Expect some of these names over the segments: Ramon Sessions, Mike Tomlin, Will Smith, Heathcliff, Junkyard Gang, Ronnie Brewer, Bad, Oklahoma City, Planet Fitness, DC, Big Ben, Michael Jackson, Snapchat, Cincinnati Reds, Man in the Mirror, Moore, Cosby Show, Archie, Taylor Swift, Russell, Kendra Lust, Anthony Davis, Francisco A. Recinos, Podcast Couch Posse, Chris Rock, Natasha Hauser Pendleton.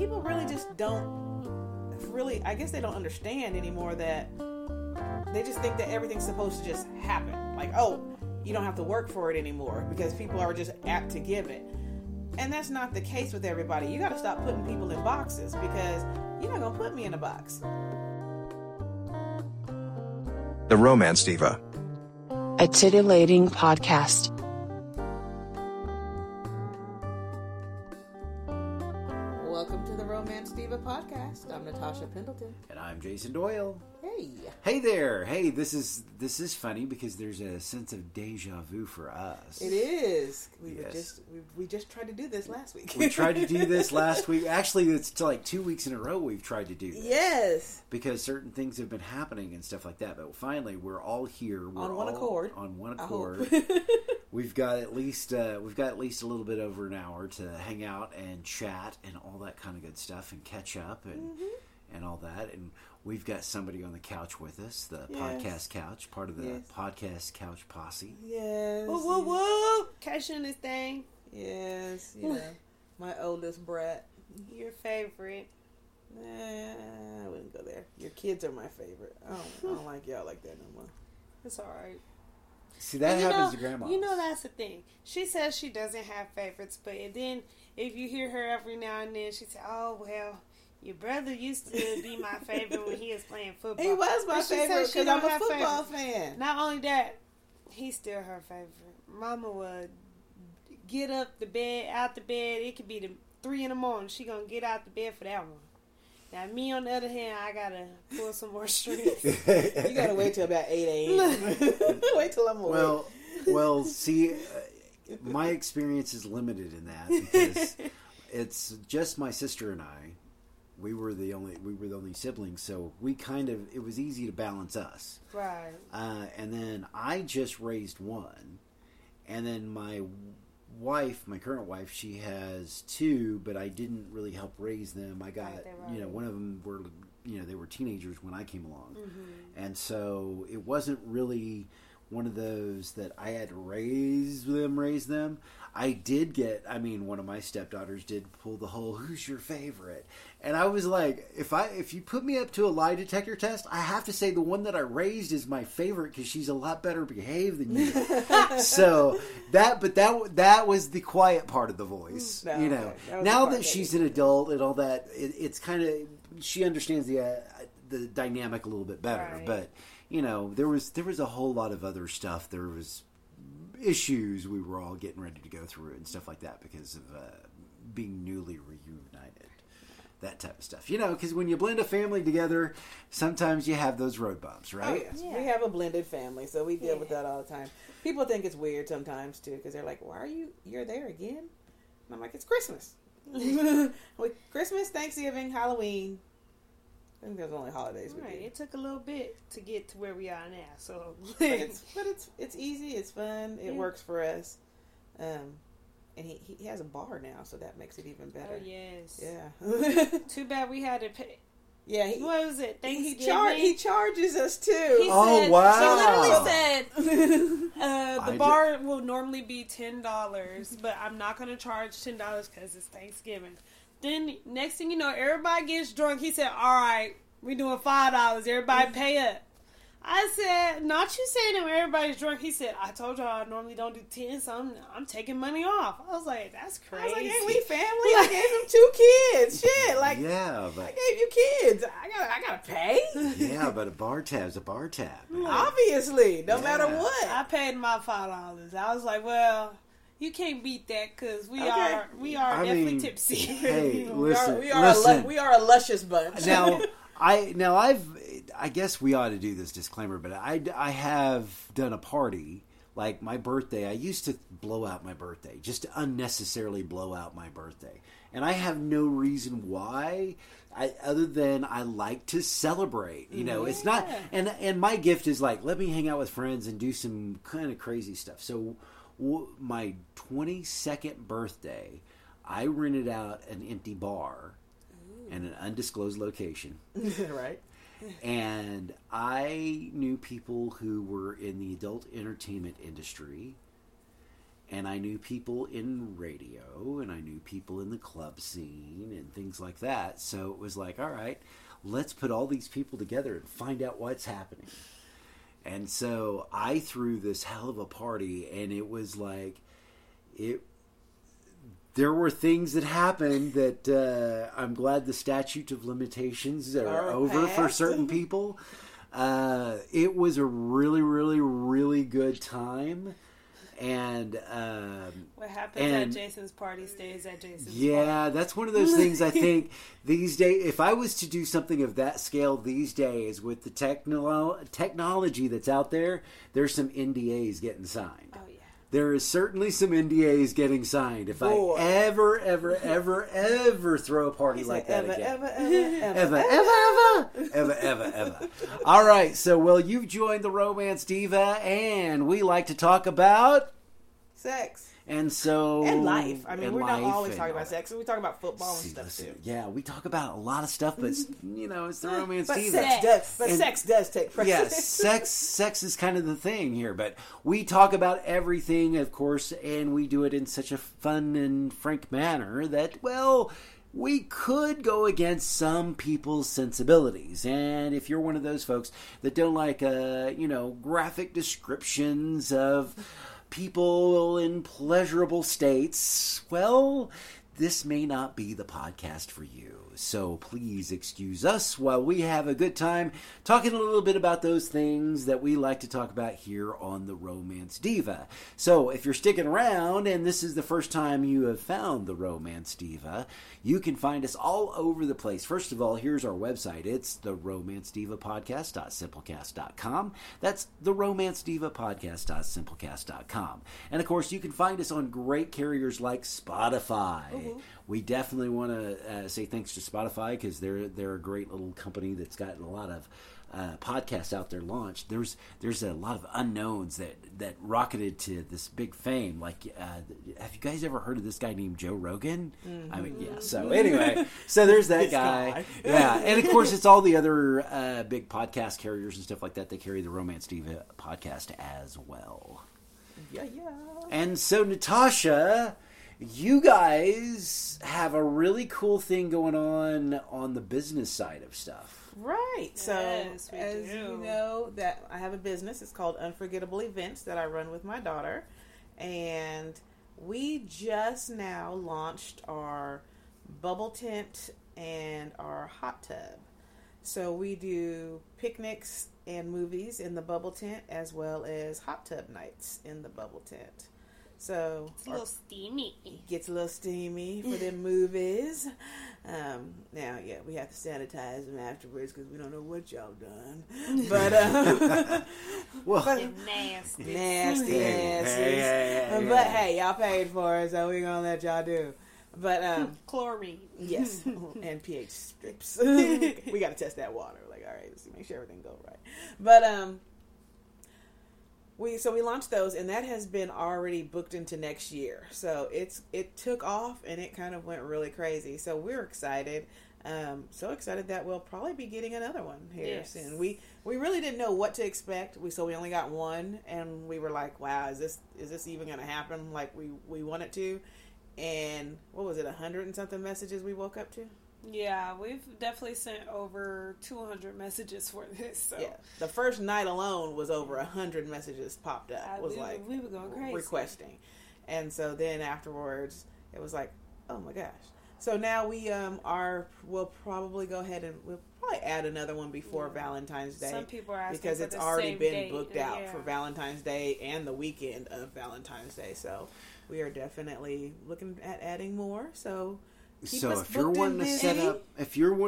people really just don't really, I guess they don't understand anymore that they just think that everything's supposed to just happen. Like, oh, you don't have to work for it anymore because people are just apt to give it. And that's not the case with everybody. You got to stop putting people in boxes, because you're not going to put me in a box. The Romance Diva, a titillating podcast. Welcome to the Romance Diva Podcast. I'm Natasha Pendleton. And I'm Jason Doyle. Hey. Hey there. Hey, this is funny because there's a sense of deja vu for us. It is. We just tried to do this last week. We tried to do this last week. Actually, it's like 2 weeks in a row we've tried to do this. Yes. Because certain things have been happening and stuff like that. But finally, we're all here. We're on one accord. On one accord. I hope. We've got at least a little bit over an hour to hang out and chat and all that kind of good stuff and catch up and and all that. And we've got somebody on the couch with us, the podcast couch, part of the podcast couch posse. Yes. Woo woo woo! Catching this thing. Yes. You know, my oldest brat. Your favorite. Nah, I wouldn't go there. Your kids are my favorite. I don't like y'all like that no more. It's all right. See, that happens to grandma. You know, that's the thing. She says she doesn't have favorites, but then if you hear her every now and then, she says, oh, well, your brother used to be my favorite when he was playing football. He was my favorite because I'm a football fan. Not only that, he's still her favorite. Mama would get up the bed, out the bed. It could be 3 in the morning. She going to get out the bed for that one. Now, me, on the other hand, I got to pull some more strings. You got to wait till about 8 a.m. Wait till I'm awake. Well, see, my experience is limited in that because it's just my sister and I. We were the only siblings, so we it was easy to balance us. Right. And then I just raised one. And then my wife, my current wife, she has two, but I didn't really help raise them. I got, one of them were, they were teenagers when I came along. Mm-hmm. And so it wasn't really one of those that I had to raise them. I did get, one of my stepdaughters did pull the whole, who's your favorite? And I was like, if you put me up to a lie detector test, I have to say the one that I raised is my favorite because she's a lot better behaved than you. So that was the quiet part of the voice, Now that she's an adult and all that, it's kind of, she understands the dynamic a little bit better. Right. But there was a whole lot of other stuff. There was issues we were all getting ready to go through and stuff like that because of being newly reunited, that type of stuff. Because when you blend a family together, sometimes you have those road bumps, right? Oh, yes. Yeah. We have a blended family, so we deal with that all the time. People think it's weird sometimes, too, because they're like, why are you're there again? And I'm like, it's Christmas. With Christmas, Thanksgiving, Halloween. I think there's only holidays. Right. It took a little bit to get to where we are now. So, but it's easy. It's fun. It works for us. And he has a bar now, so that makes it even better. Oh yes. Yeah. Too bad we had to pay. Yeah. What was it? Thanksgiving. He charges us too. He literally said the bar will normally be $10, but I'm not going to charge $10 because it's Thanksgiving. Then next thing you know, everybody gets drunk. He said, all right, we're doing $5. Everybody pay up. I said, not you saying that when everybody's drunk. He said, I told y'all I normally don't do 10, so I'm taking money off. I was like, that's crazy. I was like, hey, we family. I gave him 2 kids. Shit. Like, yeah, but I gave you kids. I gotta pay. Yeah, but a bar tab's a bar tab. Man. Obviously, no matter what. I paid my $5. I was like, well, you can't beat that because we are definitely tipsy. Hey, listen, we are a luscious bunch. I guess we ought to do this disclaimer, but I have done a party like my birthday. I used to blow out my birthday, just to unnecessarily blow out my birthday, and I have no reason why. Other than I like to celebrate, it's not. And my gift is like, let me hang out with friends and do some kind of crazy stuff. So my 22nd birthday, I rented out an empty bar in an undisclosed location. Right. And I knew people who were in the adult entertainment industry, And I knew people in radio, and I knew people in the club scene and things like that. So it was like, all right, let's put all these people together and find out what's happening. And so I threw this hell of a party, and it was like, there were things that happened that I'm glad the statute of limitations are over for certain people. It was a really, really, really good time. And what happens at Jason's party stays at Jason's party. Yeah, that's one of those things I think these days, if I was to do something of that scale these days with the technology that's out there, there's some NDAs getting signed. Oh, yeah. There is certainly some NDAs getting signed. If I ever throw a party like that again. Ever. All right. So, well, you've joined the Romance Diva, and we like to talk about sex. And so... And life. I mean, we're not always talking about sex. We talk about football and stuff, too. Yeah, we talk about a lot of stuff, but, you know, it's the Romance Diva. But sex does take precedence. Yeah, sex is kind of the thing here, but we talk about everything, of course, and we do it in such a fun and frank manner that, well... we could go against some people's sensibilities. And if you're one of those folks that don't like, graphic descriptions of people in pleasurable states, well, this may not be the podcast for you. So please excuse us while we have a good time talking a little bit about those things that we like to talk about here on The Romance Diva. So if you're sticking around and this is the first time you have found The Romance Diva, you can find us all over the place. First of all, here's our website. It's theromancedivapodcast.simplecast.com. That's theromancedivapodcast.simplecast.com. And of course, you can find us on great carriers like Spotify. Mm-hmm. We definitely want to say thanks to Spotify because they're a great little company that's gotten a lot of podcasts out there launched. There's a lot of unknowns that rocketed to this big fame. Like, have you guys ever heard of this guy named Joe Rogan? Mm-hmm. I mean, yeah. So anyway, so there's that guy. Yeah, and of course it's all the other big podcast carriers and stuff like that. They carry the Romance Diva podcast as well. Yeah. And so Natasha. You guys have a really cool thing going on the business side of stuff. Right. So, yes, as you know, that I have a business. It's called Unforgettable Events that I run with my daughter. And we just now launched our bubble tent and our hot tub. So we do picnics and movies in the bubble tent as well as hot tub nights in the bubble tent. So it's a little steamy. It gets a little steamy for them movies. We have to sanitize them afterwards because we don't know what y'all done. But nasty. Hey. But hey, y'all paid for it, so we're gonna let y'all do. But chlorine, yes, and pH strips. We gotta test that water. Like, all right, let's make sure everything goes right. But We launched those, and that has been already booked into next year. So it took off, and it kind of went really crazy. So we're excited, so excited that we'll probably be getting another one here soon. We really didn't know what to expect. We only got one, and we were like, wow, is this even going to happen like we want it to? And what was it, 100 and something messages we woke up to? Yeah, we've definitely sent over 200 messages for this. So. Yeah, the first night alone was over 100 messages popped up. We were going crazy requesting, and so then afterwards it was like, oh my gosh! So now we we'll probably go ahead and we'll probably add another one before Valentine's Day. Some people are asking because it's already been booked out for Valentine's Day and the weekend of Valentine's Day. So we are definitely looking at adding more. So. So if you're wanting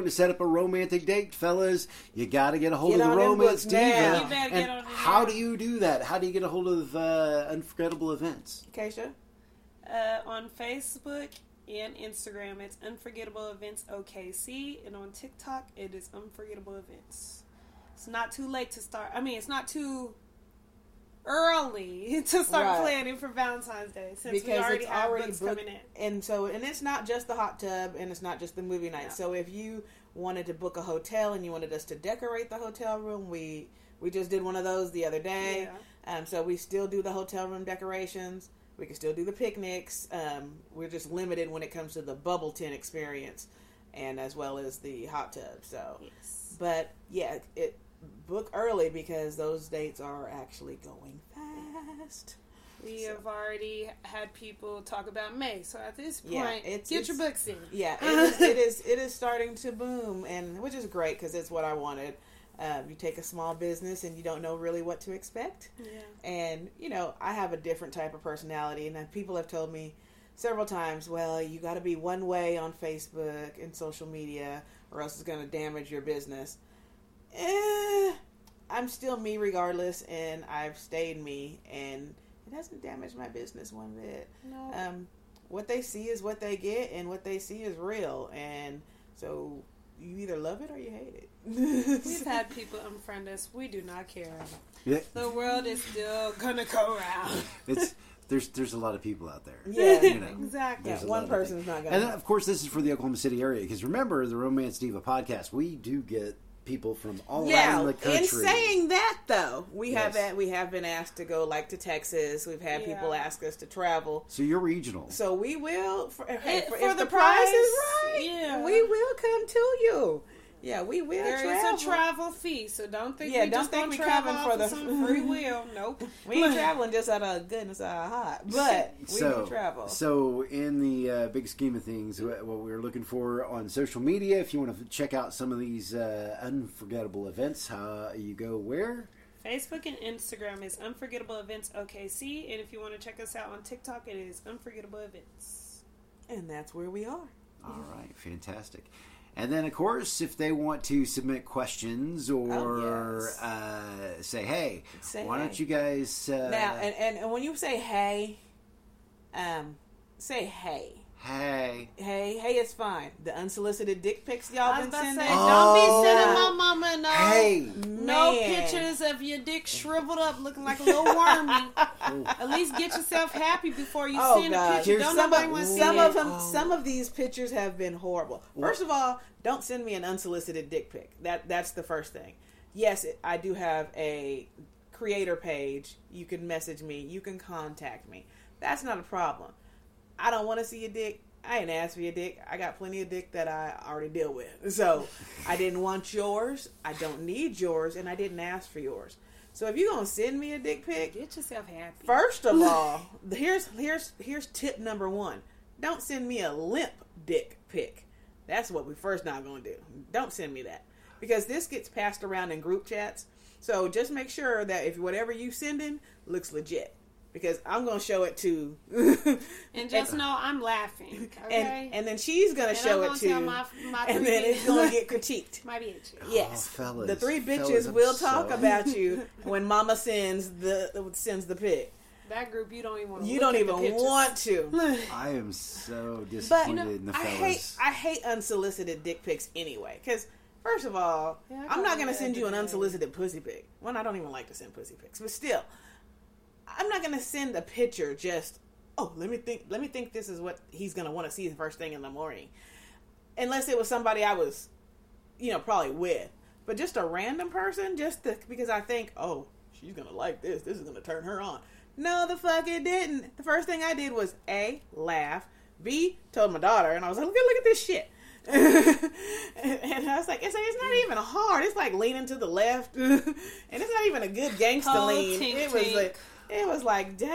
to set up a romantic date, fellas, you got to get a hold of the Romance Diva. And how do you do that? How do you get a hold of Unforgettable Events? Keisha? On Facebook and Instagram, it's Unforgettable Events OKC. And on TikTok, it is Unforgettable Events. It's not too late to start. I mean, it's not too... early to start planning for Valentine's Day since we already have books coming in. And it's not just the hot tub and it's not just the movie night. No. So if you wanted to book a hotel and you wanted us to decorate the hotel room, we just did one of those the other day. Yeah. So we still do the hotel room decorations. We can still do the picnics. We're just limited when it comes to the bubble tent experience, and as well as the hot tub. So, yes. But yeah, book early because those dates are actually going fast. We have already had people talk about May, so at this point, get your books in. Yeah, it is starting to boom, and which is great because it's what I wanted. You take a small business and you don't know really what to expect. Yeah. And, you know, I have a different type of personality, and people have told me several times, well, you got to be one way on Facebook and social media or else it's going to damage your business. I'm still me regardless, and I've stayed me, and it hasn't damaged my business one bit. No. What they see is what they get, and what they see is real. And so you either love it or you hate it. We've had people unfriend us. We do not care. Yeah. The world is still gonna go round. There's a lot of people out there. Yeah, you know, exactly. Yeah, one person's not gonna. And then, of course, this is for the Oklahoma City area because remember the Romance Diva podcast. We do get people from all around the country. In saying that, though, we have been asked to go to Texas. We've had people ask us to travel. So you're regional. So we will if the price is right. Yeah. We will come to you. Yeah, we will. There is a travel fee, so don't think we're traveling for some free will. Nope, we ain't traveling just out of goodness out of heart, but we will travel. So, in the big scheme of things, what we're looking for on social media, if you want to check out some of these unforgettable events, how you go where? Facebook and Instagram is Unforgettable Events OKC, and if you want to check us out on TikTok, it is Unforgettable Events, and that's where we are. All right, fantastic. And then, of course, if they want to submit questions or say, hey, don't you guys... now, and when you say hey, say hey. Hey. Hey is fine. The unsolicited dick pics y'all been sending. Don't be sending my mama no pictures of your dick shriveled up looking like a little wormy. At least get yourself happy before you send a picture. Don't nobody want to see some of these pictures have been horrible. First of all, don't send me an unsolicited dick pic. That's the first thing. Yes, I do have a creator page. You can message me. You can contact me. That's not a problem. I don't want to see your dick. I ain't asked for your dick. I got plenty of dick that I already deal with. So I didn't want yours. I don't need yours. And I didn't ask for yours. So if you're going to send me a dick pic, get yourself happy. First of all, here's tip number one. Don't send me a limp dick pic. That's what we first not going to do. Don't send me that because this gets passed around in group chats. So just make sure that if whatever you sending looks legit. Because I'm going to show it to... and just know I'm laughing, okay? And then she's going to show it to... And I'm going to tell my and then it's going to get critiqued. My bitch. Yes. Oh, fellas. The three bitches will talk about you when mama sends the pic. That group, you don't even want to look at the pictures. You don't even want to. I am so disappointed in the fellas. I hate unsolicited dick pics anyway. Because... First of all, I'm not going to send you an unsolicited pussy pic. Well, I don't even like to send pussy pics. But still... I'm not going to send a picture just, let me think this is what he's going to want to see the first thing in the morning. Unless it was somebody I was, probably with. But just a random person, because I think, she's going to like this. This is going to turn her on. No, the fuck it didn't. The first thing I did was A, laugh. B, told my daughter. And I was like, look at this shit. And I was like, it's not even hard. It's like leaning to the left. And it's not even a good gangsta lean. It was like, dang.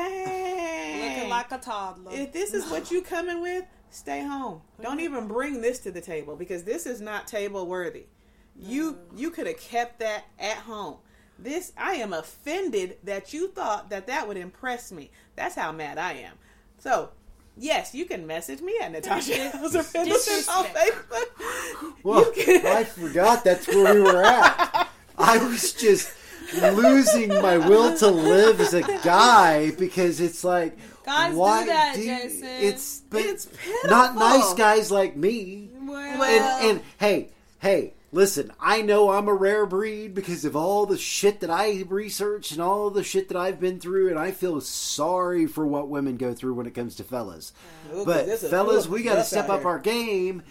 Looking like a toddler. If this is what you coming with, stay home. Don't even bring this to the table because this is not table worthy. No. You could have kept that at home. I am offended that you thought that would impress me. That's how mad I am. So, yes, you can message me at Natasha Hauser Pendleton on Facebook. Well, I forgot that's where we were at. I was just... losing my will to live as a guy because it's like, guys why do that, Jason? It's pitiful. Not nice guys like me. Well. And hey, listen, I know I'm a rare breed because of all the shit that I research and all the shit that I've been through, and I feel sorry for what women go through when it comes to fellas. Ooh, but fellas, we got to step up our game.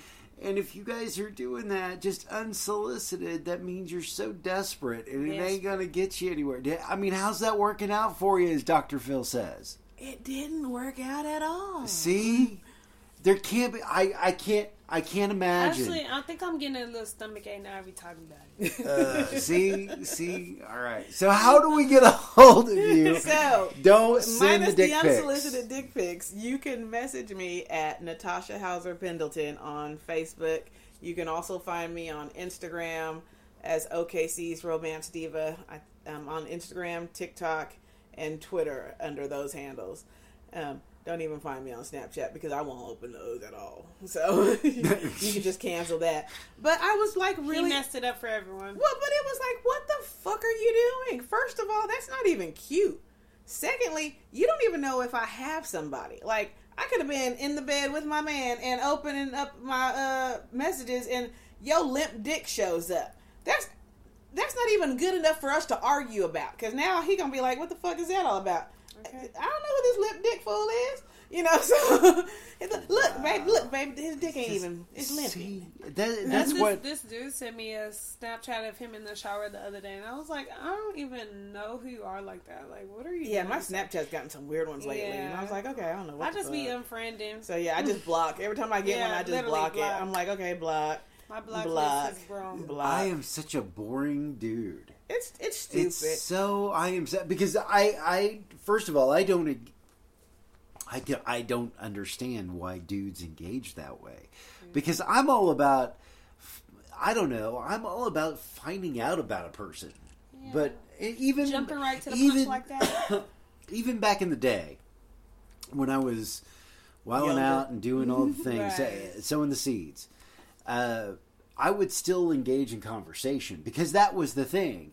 And if you guys are doing that just unsolicited, that means you're so desperate and it ain't going to get you anywhere. I mean, how's that working out for you, as Dr. Phil says? It didn't work out at all. See? There can't be... I can't imagine. Actually, I think I'm getting a little stomachache now every time you got it. See? All right. So how do we get a hold of you? So, don't send the dick pics. Minus the unsolicited dick pics, you can message me at Natasha Hauser Pendleton on Facebook. You can also find me on Instagram as OKC's Romance Diva. I'm on Instagram, TikTok, and Twitter under those handles. Don't even find me on Snapchat because I won't open those at all. So you can just cancel that. But I was like, really? He messed it up for everyone. Well, but it was like, what the fuck are you doing? First of all, that's not even cute. Secondly, you don't even know if I have somebody. Like, I could have been in the bed with my man and opening up my messages and yo limp dick shows up. That's not even good enough for us to argue about. Because now he going to be like, what the fuck is that all about? Okay. I don't know who this lip dick fool is. You know, so look, babe, his dick ain't even, it's limpy. This dude sent me a Snapchat of him in the shower the other day, and I was like, I don't even know who you are like that. Like, what are you? Yeah, doing? My Snapchat's gotten some weird ones lately, and I was like, okay, I don't know. I just be unfriending. So yeah, I just block every time I get one. I just block it. I'm like, okay, block. My block list is grown. I am such a boring dude. It's stupid. It's so I am sad because I first of all I don't understand why dudes engage that way, because I'm all about finding out about a person, but even jumping right to the punch like that. Even back in the day when I was wilding out and doing all the things, right. Sowing the seeds. I would still engage in conversation because that was the thing.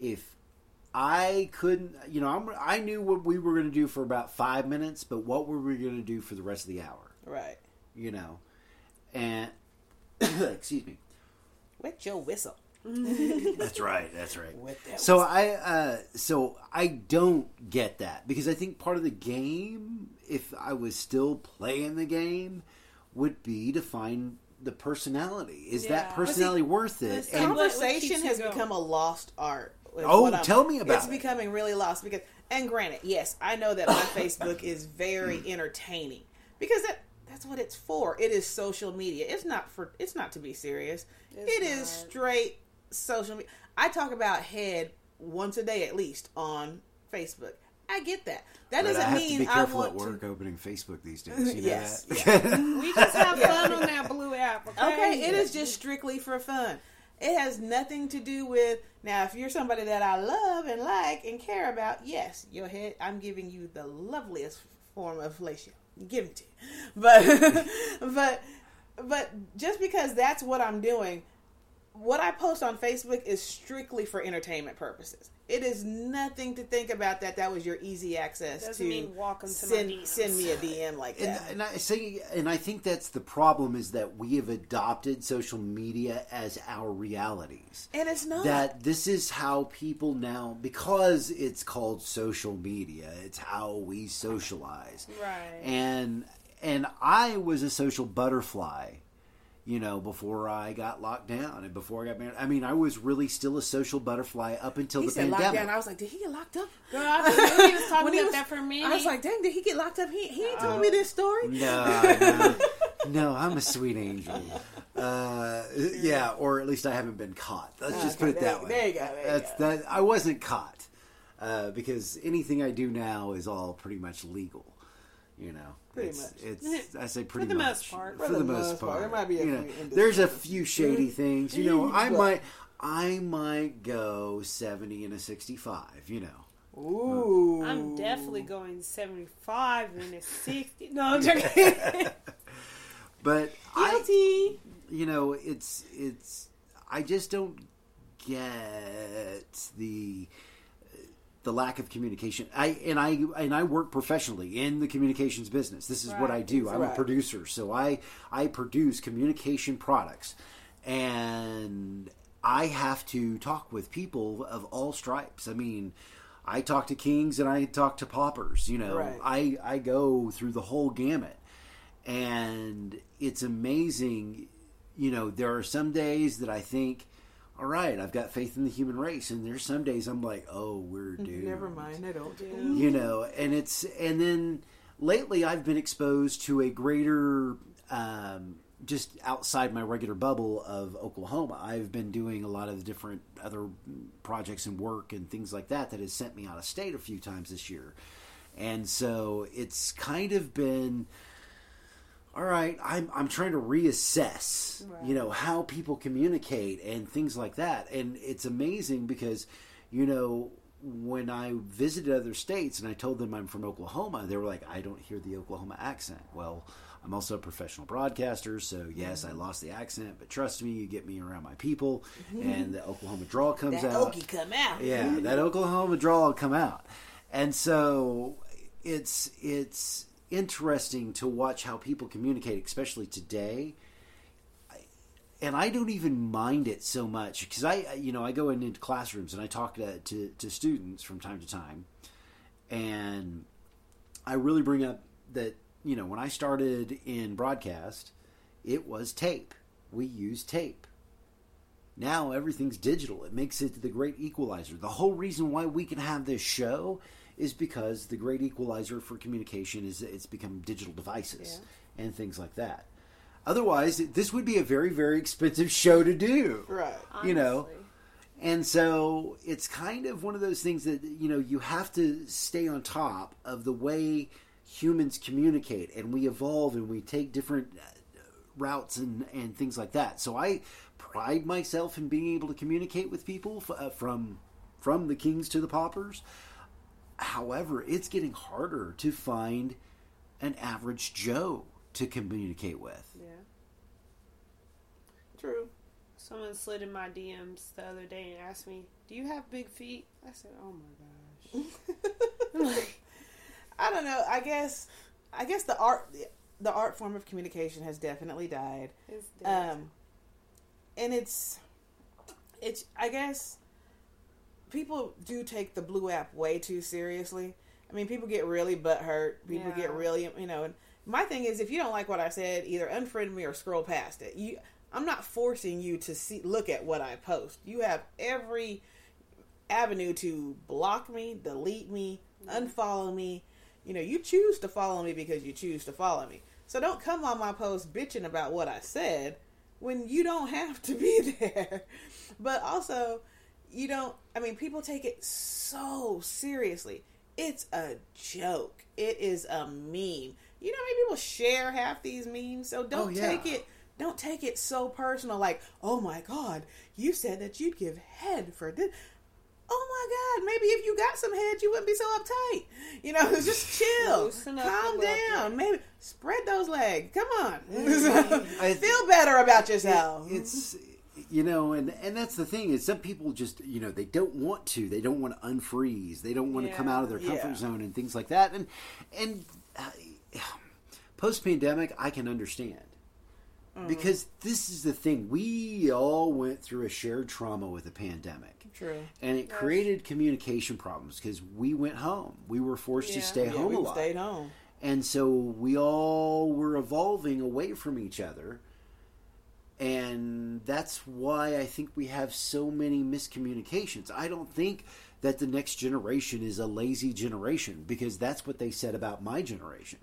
If I couldn't, I knew what we were going to do for about 5 minutes, but what were we going to do for the rest of the hour? Right. And excuse me. Wet your whistle. That's right. So I don't get that because I think part of the game, if I was still playing the game, would be to find the personality. Is that personality worth it? The conversation has become a lost art. Oh, tell me about it. It's becoming really lost because, and granted, yes, I know that my Facebook is very entertaining because that's what it's for. It is social media. It's not to be serious. It is straight social media. I talk about head once a day at least on Facebook. I get that. That doesn't mean I want to... be careful at work opening Facebook these days. You know that? Yeah. We just have fun on that blue app. Okay, it is just strictly for fun. It has nothing to do with... Now, if you're somebody that I love and like and care about, yes, your head, I'm giving you the loveliest form of fellatio. Give it to you. But just because that's what I'm doing... What I post on Facebook is strictly for entertainment purposes. It is nothing to think about that. That was your easy access doesn't to mean walk them send, to send me a DM like that. And I think that's the problem is that we have adopted social media as our realities. And it's not. That this is how people now, because it's called social media, it's how we socialize. Right. And I was a social butterfly. Before I got locked down and before I got married. I mean, I was really still a social butterfly up until the pandemic. He said locked down. I was like, did he get locked up? Girl, I knew he was talking about that for me. I was like, dang, did he get locked up? He ain't told me this story. No, I'm a sweet angel. Yeah, or at least I haven't been caught. Let's just put it that way. There you go. I wasn't caught because anything I do now is all pretty much legal. For the most part. There might be a few shady things. I might go 70 and a 65. Ooh, I'm definitely going 75 and a 60. No, I'm joking. But guilty. I just don't get the lack of communication. I work professionally in the communications business. This is what I do. I'm a producer, so I produce communication products, and I have to talk with people of all stripes. I mean, I talk to kings and I talk to paupers. I go through the whole gamut, and it's amazing. There are some days that I think, all right, I've got faith in the human race. And there's some days I'm like, oh, we're doomed. Never mind, I don't do. You know, and it's, and then lately I've been exposed to a greater, just outside my regular bubble of Oklahoma. I've been doing a lot of different other projects and work and things like that that has sent me out of state a few times this year. And so it's kind of been, all right, I'm trying to reassess, right, you know, how people communicate and things like that. And it's amazing because, you know, when I visited other states and I told them I'm from Oklahoma, they were like, I don't hear the Oklahoma accent. Well, I'm also a professional broadcaster, so yes, I lost the accent, but trust me, you get me around my people, and the Oklahoma drawl comes that out. That Okie come out. Yeah, that Oklahoma drawl will come out. And so it's interesting to watch how people communicate, especially today. And I don't even mind it so much because I go into classrooms and I talk to students from time to time, and I really bring up that, you know, when I started in broadcast, it was tape. We used tape. Now everything's digital. It makes it the great equalizer. The whole reason why we can have this show is because the great equalizer for communication is it's become digital devices and things like that. Otherwise, this would be a very, very expensive show to do. Right. You know? Honestly. And so it's kind of one of those things that, you know, you have to stay on top of the way humans communicate, and we evolve and we take different routes and things like that. So I pride myself in being able to communicate with people from the kings to the paupers. However, it's getting harder to find an average Joe to communicate with. Yeah. True. Someone slid in my DMs the other day and asked me, do you have big feet? I said, oh my gosh. I don't know. I guess the art form of communication has definitely died. It's dead. And it's I guess people do take the blue app way too seriously. I mean, people get really butthurt. People get really, you know. And my thing is, if you don't like what I said, either unfriend me or scroll past it. I'm not forcing you to look at what I post. You have every avenue to block me, delete me, unfollow me. You know, you choose to follow me because you choose to follow me. So don't come on my post bitching about what I said when you don't have to be there. But also, people take it so seriously. It's a joke. It is a meme. You know how many people share half these memes? So don't take it so personal. Like, oh my God, you said that you'd give head for this. Oh my God, maybe if you got some head, you wouldn't be so uptight. You know, just chill. Calm down. Maybe spread those legs. Come on. Feel better about yourself. It's, you know, and that's the thing is some people just, you know, they don't want to. They don't want to unfreeze. They don't want to come out of their comfort zone and things like that. And post-pandemic, I can understand. Because this is the thing. We all went through a shared trauma with the pandemic. True. And it created communication problems because we went home. We were forced to stay home a lot. We stayed home. And so we all were evolving away from each other. And that's why I think we have so many miscommunications. I don't think that the next generation is a lazy generation because that's what they said about my generation.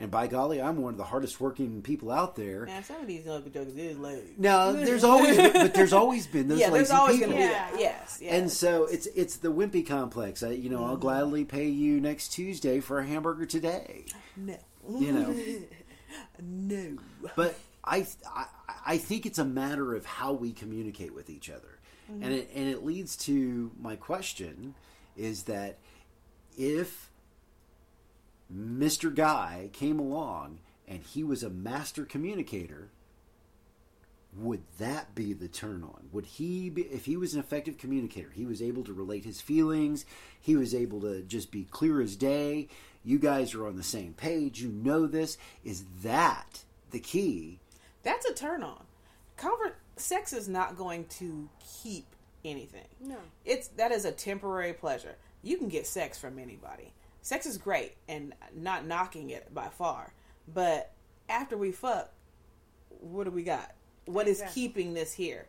And by golly, I'm one of the hardest working people out there. Now, some of these Uncle Jokers is lazy. No, there's always been those lazy people. Yeah, there's always going to be that. Yes. And so it's the wimpy complex. I'll gladly pay you next Tuesday for a hamburger today. No. You know. No. But I think it's a matter of how we communicate with each other. Mm-hmm. And it leads to my question is that if Mr. Guy came along and he was a master communicator, would that be the turn on? Would he be, if he was an effective communicator, he was able to relate his feelings, he was able to just be clear as day, you guys are on the same page, you know this, is that the key? That's a turn on. Sex is not going to keep anything. No. That is a temporary pleasure. You can get sex from anybody. Sex is great and not knocking it by far. But after we fuck, what do we got? What is keeping this here?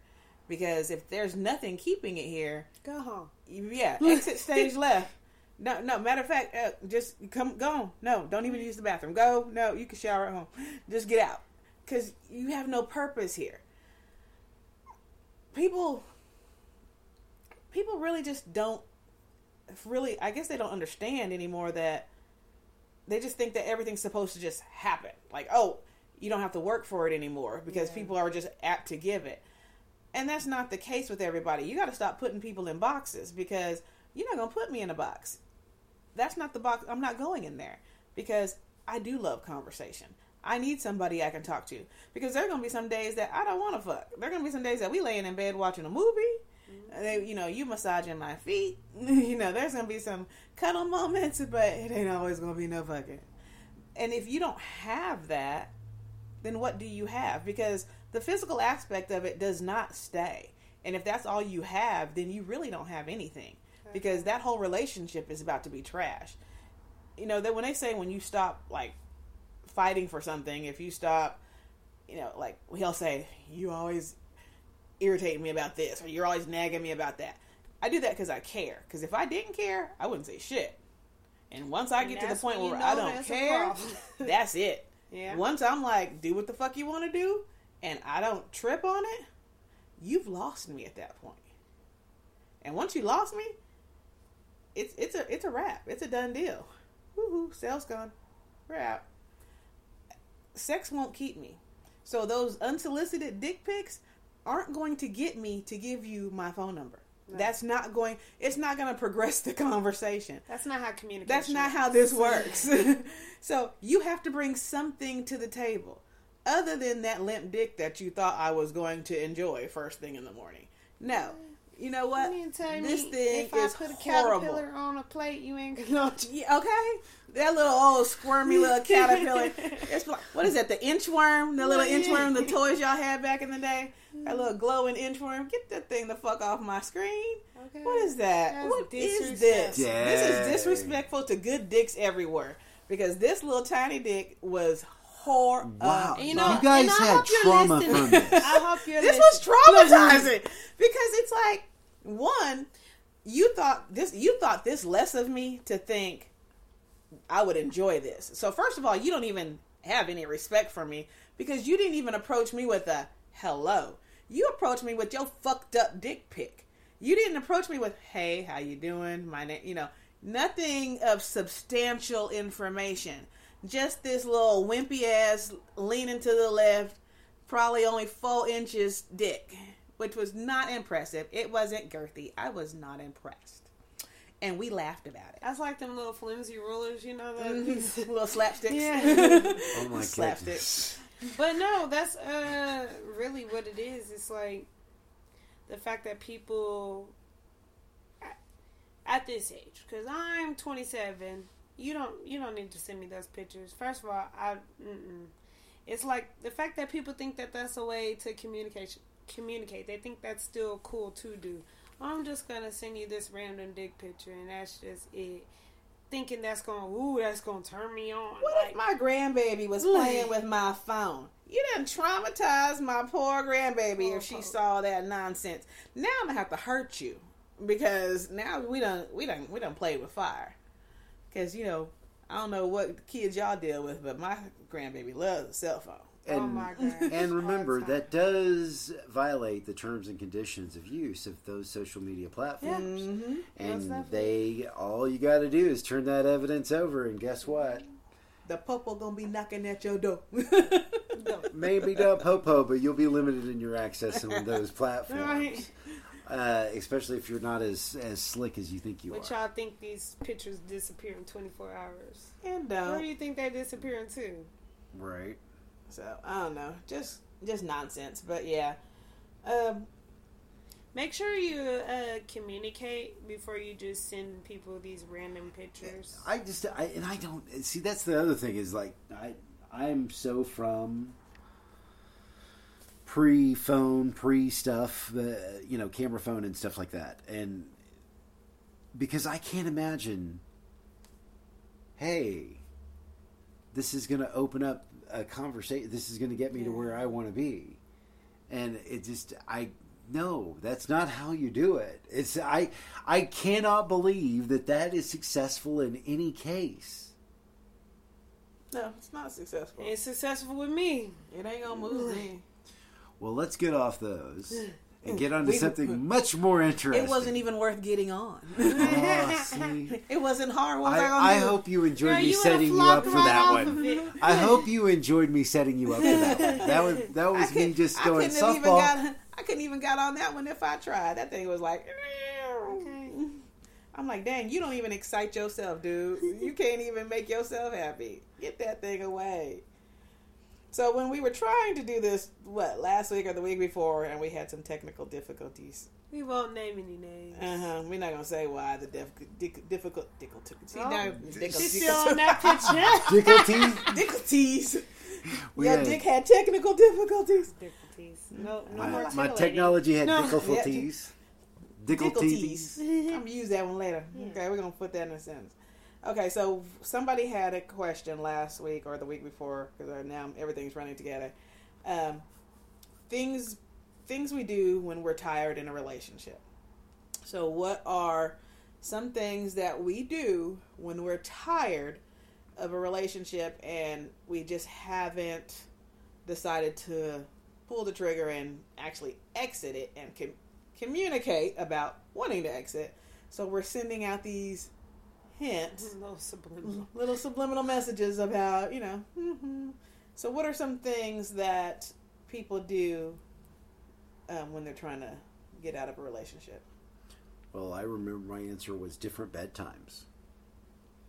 Because if there's nothing keeping it here, go home. Yeah, exit stage left. No. Matter of fact, just go on. No, don't even use the bathroom. Go. No, you can shower at home. Just get out, because you have no purpose here. People really just don't. Really, I guess they don't understand anymore that they just think that everything's supposed to just happen. Like, oh, you don't have to work for it anymore because people are just apt to give it. And that's not the case with everybody. You got to stop putting people in boxes, because you're not going to put me in a box. That's not the box. I'm not going in there, because I do love conversation. I need somebody I can talk to, because there are going to be some days that I don't want to fuck. There are going to be some days that we laying in bed watching a movie. Mm-hmm. You massaging my feet. There's going to be some cuddle moments, but it ain't always going to be no fucking. And if you don't have that, then what do you have? Because the physical aspect of it does not stay. And if that's all you have, then you really don't have anything, because that whole relationship is about to be trashed. That when they say, when you stop like fighting for something, if you stop, like he'll say, you always irritate me about this, or you're always nagging me about that. I do that because I care. Because if I didn't care, I wouldn't say shit. And once I get to the point where I don't care, that's it. Yeah. Once I'm like, do what the fuck you want to do, and I don't trip on it, you've lost me at that point. And once you lost me, it's a wrap. It's a done deal. Woohoo! Sales gone. We're out. Sex won't keep me. So those unsolicited dick pics aren't going to get me to give you my phone number. No. It's not going to progress the conversation. That's not how communication works. That's not how this works. So you have to bring something to the table other than that limp dick that you thought I was going to enjoy first thing in the morning. No. You know what? You tell this me thing if is I put a horrible. Caterpillar on a plate, you ain't going to... Yeah, okay. That little old squirmy little caterpillar. It's like, what is that? The inchworm? The little inchworm, the toys y'all had back in the day? That little glowing inchworm? Get that thing the fuck off my screen. Okay. What is that? What is this? Dang. This is disrespectful to good dicks everywhere. Because this little tiny dick was... Wow. You guys had trauma from this. I hope you're listening. This was traumatizing, because it's like, one, you thought this less of me to think I would enjoy this. So first of all, you don't even have any respect for me, because you didn't even approach me with a hello. You approached me with your fucked up dick pic. You didn't approach me with, hey, how you doing? My name, nothing of substantial information. Just this little wimpy ass leaning to the left, probably only 4 inches dick, which was not impressive. It wasn't girthy. I was not impressed. And we laughed about it. That's like them little flimsy rulers, those little slapsticks. Yeah. Oh my slapsticks. Goodness. But no, that's really what it is. It's like the fact that people at this age, because I'm 27. You don't need to send me those pictures. First of all, it's like the fact that people think that that's a way to communicate. They think that's still cool to do. I'm just going to send you this random dick picture, and that's just it. Thinking that's going to turn me on. What if my grandbaby was playing with my phone? You done traumatized my poor grandbaby if she saw that nonsense. Now I'm going to have to hurt you, because now we done played with fire. Because, I don't know what kids y'all deal with, but my grandbaby loves a cell phone. And, oh, my God. And remember, that does violate the terms and conditions of use of those social media platforms. Yeah. Mm-hmm. And all you got to do is turn that evidence over, and guess what? The popo going to be knocking at your door. Maybe not popo, but you'll be limited in your access on those platforms. Right. Especially if you're not as slick as you think you are. But y'all think these pictures disappear in 24 hours. And don't. Where do you think they're disappearing to? Right. So, I don't know. Just nonsense. But, yeah. Make sure you communicate before you just send people these random pictures. I don't... See, that's the other thing is, like, I'm so from... pre-phone, pre-stuff, camera phone and stuff like that. And because I can't imagine, hey, this is going to open up a conversation. This is going to get me to where I want to be. And it just, I No, that's not how you do it. It's I cannot believe that is successful in any case. No, it's not successful. It's successful with me. It ain't gonna move me. Well, let's get off those and get on to something much more interesting. It wasn't even worth getting on. It wasn't hard. What was I hope you enjoyed me setting you up for that one. I hope you enjoyed me setting you up for that one. That was me just going softball. I couldn't even got on that one if I tried. That thing was like, okay. I'm like, dang, you don't even excite yourself, dude. You can't even make yourself happy. Get that thing away. So when we were trying to do this, last week or the week before, and we had some technical difficulties. We won't name any names. We're not going to say why the difficulties. She's still on that picture. Difficulties. Your dick had technical difficulties. No, my technology had difficulties. Difficulties. I'm going to use that one later. Yeah. Okay, we're going to put that in a sentence. Okay, so somebody had a question last week or the week before, because now everything's running together. Things we do when we're tired in a relationship. So what are some things that we do when we're tired of a relationship and we just haven't decided to pull the trigger and actually exit it and communicate about wanting to exit? So we're sending out these hints, little subliminal messages about, So what are some things that people do when they're trying to get out of a relationship? Well, I remember my answer was different bedtimes,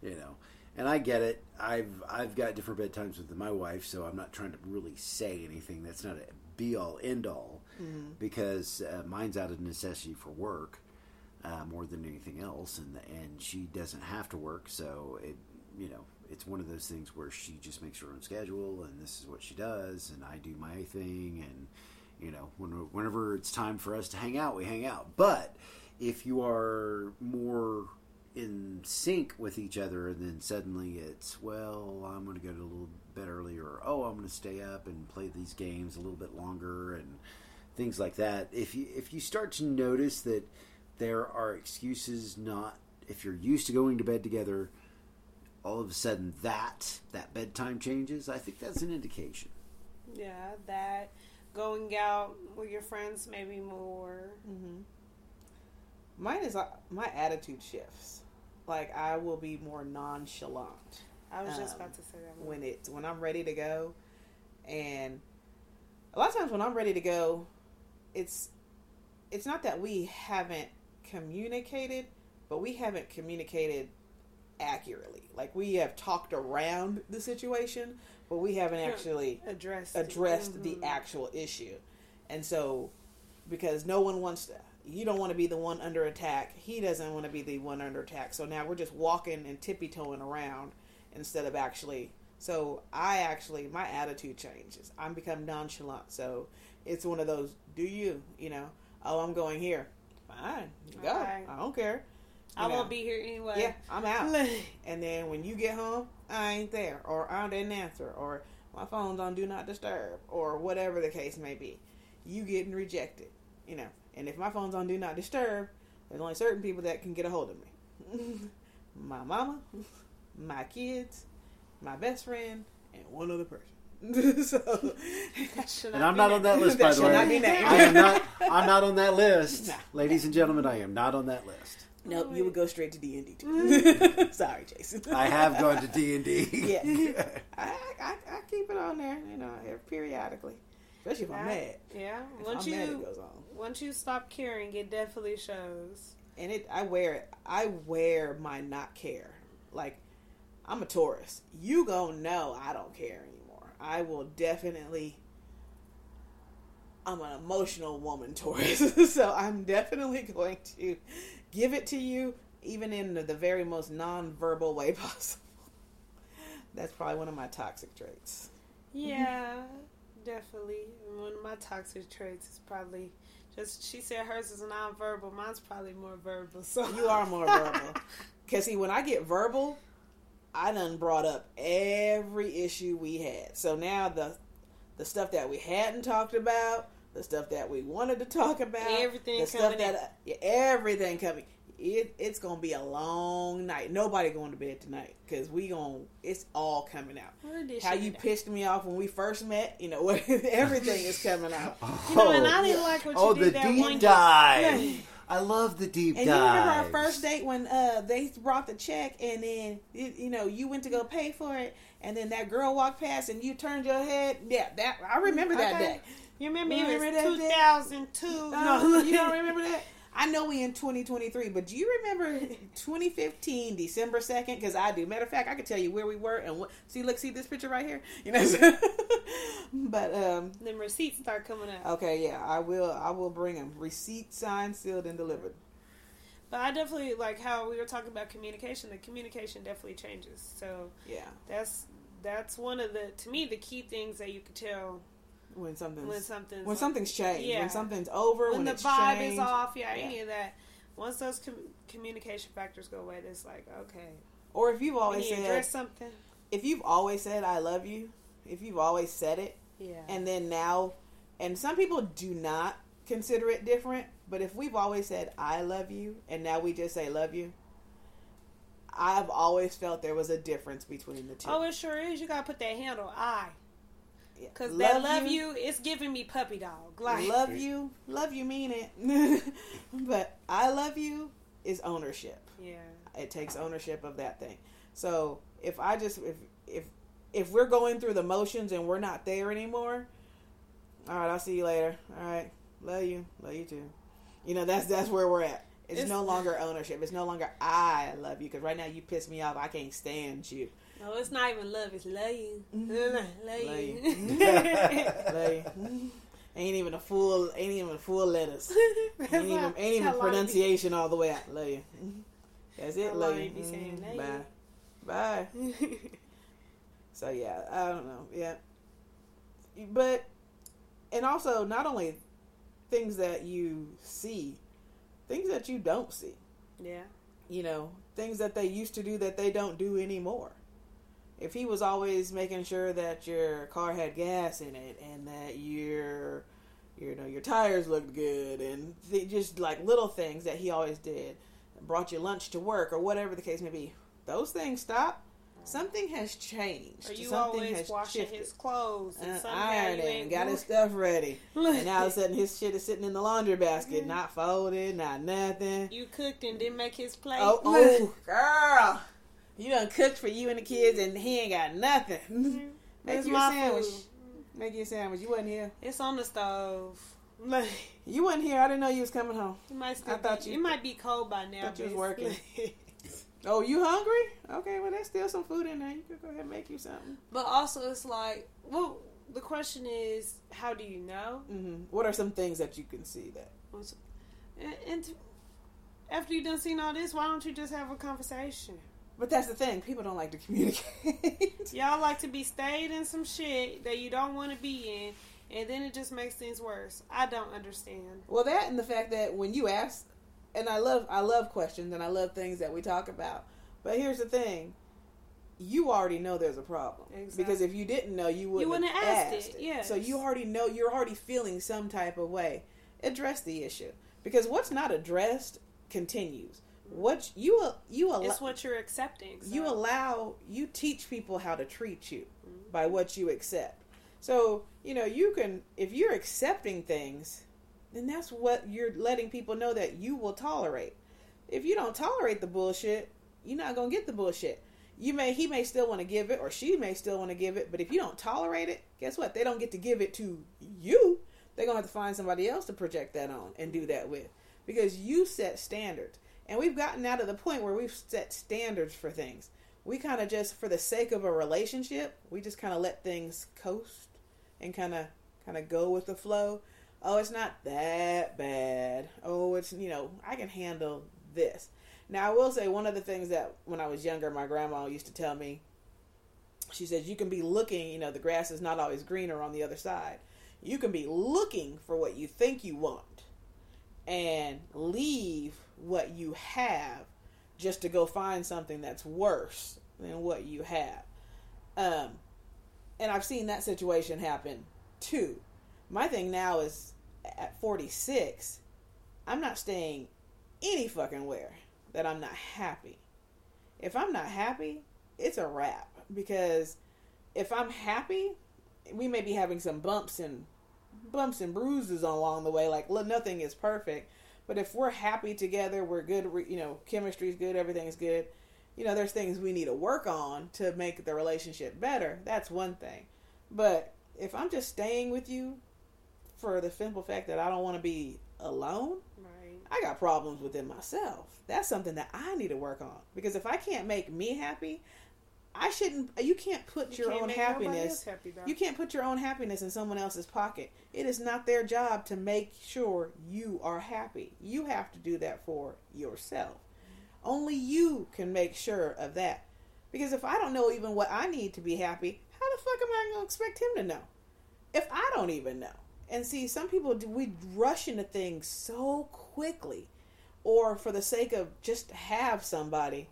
and I get it. I've got different bedtimes with my wife, so I'm not trying to really say anything. That's not a be all end all, because mine's out of necessity for work. More than anything else, and she doesn't have to work, so it's one of those things where she just makes her own schedule, and this is what she does, and I do my thing, and whenever it's time for us to hang out, we hang out. But if you are more in sync with each other, and then suddenly it's, I'm going to go to a little bit earlier, or I'm going to stay up and play these games a little bit longer, and things like that. If you start to notice that there are excuses, not if you're used to going to bed together, all of a sudden that bedtime changes. I think that's an indication. Yeah, that going out with your friends maybe more. Mm-hmm. Mine is my attitude shifts. Like I will be more nonchalant. I was just about to say that when I'm ready to go, and a lot of times when I'm ready to go, it's not that we haven't communicated, but we haven't communicated accurately. Like we have talked around the situation, but we haven't actually addressed the actual issue. And so, because no one wants to, you don't want to be the one under attack. He doesn't want to be the one under attack. So now we're just walking and tippy-toeing around instead of actually. So my attitude changes. I'm become nonchalant. So it's one of those, I'm going here. Fine. Go. Right. I don't care. I won't be here anyway. Yeah, I'm out. And then when you get home, I ain't there. Or I didn't answer. Or my phone's on Do Not Disturb. Or whatever the case may be. You getting rejected. And if my phone's on Do Not Disturb, there's only certain people that can get a hold of me. My mama, my kids, my best friend, and one other person. So, and I'm not on that list, by the way. I'm not on that list. Nah. Ladies and gentlemen, I am not on that list. No, you would go straight to D&D too. Sorry, Jason. I have gone to D&D. Yeah. I keep it on there, periodically. Especially if I'm mad. Yeah. It goes on. Once you stop caring, it definitely shows. And I wear my not care. Like, I'm a Taurus. You gonna know I don't care anymore. I will definitely. I'm an emotional woman, Taurus, so I'm definitely going to give it to you, even in the very most non-verbal way possible. That's probably one of my toxic traits. Yeah, definitely. One of my toxic traits is probably just. She said hers is non-verbal. Mine's probably more verbal. So you are more verbal. Because see, when I get verbal, I done brought up every issue we had. So now the stuff that we hadn't talked about, the stuff that we wanted to talk about, everything, the stuff that everything coming. It's gonna be a long night. Nobody going to bed tonight because it's all coming out. How you pissed me off when we first met, you know, everything is coming out. And I didn't like what you did that one. Oh, the deep dive. Yeah. I love the deep dive. And you remember our first date when they brought the check and then, you know, you went to go pay for it and then that girl walked past and you turned your head. Yeah, that I remember that day. You remember it was 2002. No, you don't remember that? I know we in 2023, but do you remember 2015, December 2nd? Because I do. Matter of fact, I can tell you where we were and what. See this picture right here? You know what I'm saying? But, then receipts start coming out. Okay, yeah. I will bring them. Receipt signed, sealed, and delivered. But I definitely like how we were talking about communication. The communication definitely changes. So, yeah. That's one of the, to me, the key things that you could tell. When something's changed, yeah. When something's over, when the vibe changed. Is off, yeah, any of that. Once those communication factors go away, it's like, okay. Or if you've always said something, if you've always said I love you, if you've always said it, yeah, and then now, and some people do not consider it different, but if we've always said I love you, and now we just say love you. I've always felt there was a difference between the two. Oh, it sure is. You gotta put that handle I. Because that love you, it's giving me puppy dog. Like, love you mean it. But I love you is ownership. Yeah. It takes ownership of that thing. So if I just, if we're going through the motions and we're not there anymore, all right, I'll see you later. All right. Love you too. You know, that's where we're at. It's no longer ownership. It's no longer I love you. Because right now you piss me off. I can't stand you. No, it's not even love. It's love you. Love you. Love you. Ain't even a full letters. Ain't even pronunciation all the way out. Love you. That's it. Love you. Bye. So yeah, I don't know. Yeah. But, and also not only things that you see, things that you don't see. Yeah. You know, things that they used to do that they don't do anymore. If he was always making sure that your car had gas in it and that your, you know, your tires looked good and just like little things that he always did, brought you lunch to work or whatever the case may be, those things stop. Something has changed. Are you something always has washing shifted. His clothes and ironing, got his stuff ready, and now all of a sudden his shit is sitting in the laundry basket, not folded, not nothing. You cooked and didn't make his plate. Oh girl. You done cooked for you and the kids, and he ain't got nothing. Mm-hmm. Make you a sandwich. Food. Make you a sandwich. You wasn't here. It's on the stove. You wasn't here. I didn't know you was coming home. It might be cold by now. Thought you was working. Oh, you hungry? Okay, well, there's still some food in there. You could go ahead and make you something. But also, it's like, well, the question is, how do you know? Mm-hmm. What are some things that you can see that? And after you done seen all this, why don't you just have a conversation? But that's the thing. People don't like to communicate. Y'all like to be stayed in some shit that you don't want to be in, and then it just makes things worse. I don't understand. Well, that and the fact that when you ask, and I love questions, and I love things that we talk about. But here's the thing. You already know there's a problem. Exactly. Because if you didn't know, you wouldn't have asked it. Yes. So you already know. You're already feeling some type of way. Address the issue. Because what's not addressed continues. What you allow, it's what you're accepting. So. You teach people how to treat you mm-hmm. by what you accept. So you know you can if you're accepting things, then that's what you're letting people know that you will tolerate. If you don't tolerate the bullshit, you're not gonna get the bullshit. He may still want to give it, or she may still want to give it, but if you don't tolerate it, guess what? They don't get to give it to you. They're gonna have to find somebody else to project that on and do that with, because you set standards. And we've gotten out of the point where we've set standards for things. We kind of just, for the sake of a relationship, we just kind of let things coast and kind of go with the flow. Oh, it's not that bad. Oh, it's, you know, I can handle this. Now, I will say one of the things that when I was younger, my grandma used to tell me, she said, you can be looking, you know, the grass is not always greener on the other side. You can be looking for what you think you want and leave what you have just to go find something that's worse than what you have. And I've seen that situation happen too. My thing now is at 46, I'm not staying any fucking where that I'm not happy. If I'm not happy, it's a wrap. Because if I'm happy, we may be having some bumps and bruises along the way. Like, nothing is perfect. But if we're happy together, we're good, you know, chemistry's good, everything's good. You know, there's things we need to work on to make the relationship better. That's one thing. But if I'm just staying with you for the simple fact that I don't want to be alone, right, I got problems within myself. That's something that I need to work on. Because if I can't make me happy, I shouldn't. You can't put your own happiness in someone else's pocket. It is not their job to make sure you are happy. You have to do that for yourself. Only you can make sure of that. Because if I don't know even what I need to be happy, how the fuck am I going to expect him to know? If I don't even know. And see, some people, we rush into things so quickly, or for the sake of just have somebody,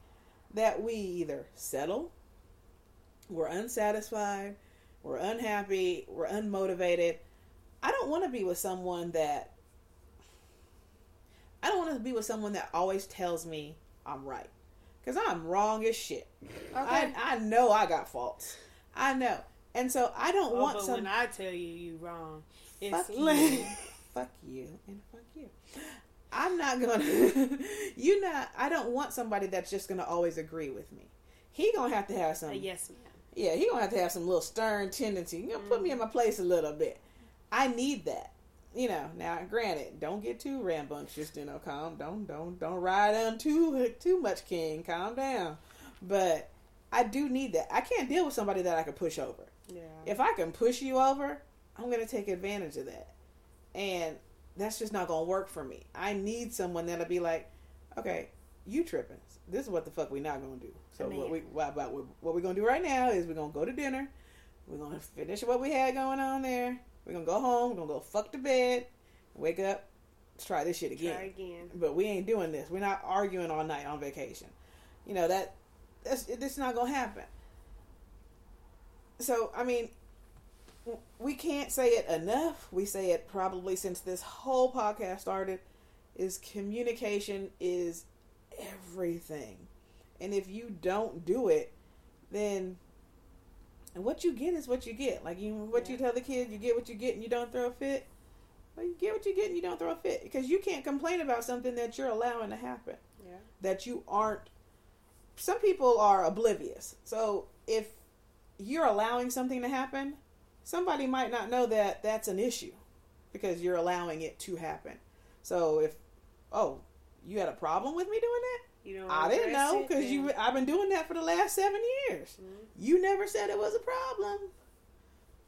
that we either settle, we're unsatisfied, we're unhappy, we're unmotivated. I don't want to be with someone that always tells me I'm right. Because I'm wrong as shit. Okay. I know I got faults. I know. And so I don't want someone. But when I tell you wrong, it's fuck you. Fuck you and fuck you. I'm not going to. I don't want somebody that's just going to always agree with me. He going to have some. Yes, ma'am. Yeah, he going to have some little stern tendency. You know, put me in my place a little bit. I need that. You know, now granted, don't get too rambunctious, you know, calm. Don't ride on too much, King. Calm down. But I do need that. I can't deal with somebody that I can push over. Yeah. If I can push you over, I'm going to take advantage of that. And that's just not going to work for me. I need someone that'll be like, okay, you tripping. This is what the fuck we not going to do. So what we're going to do right now is we're going to go to dinner. We're going to finish what we had going on there. We're going to go home. We're going to go fuck to bed. Wake up. Let's try this shit again. But we ain't doing this. We're not arguing all night on vacation. You know, that's not going to happen. So, I mean, we can't say it enough. We say it probably since this whole podcast started, is communication is everything. And if you don't do it, then what you get is what you get. Like you tell the kids, you get what you get and you don't throw a fit. Well, you get what you get and you don't throw a fit. Because you can't complain about something that you're allowing to happen. Yeah. That you aren't. Some people are oblivious. So if you're allowing something to happen, somebody might not know that that's an issue because you're allowing it to happen. So if, you had a problem with me doing that? You don't I didn't know because I've been doing that for the last 7 years. Mm-hmm. You never said it was a problem.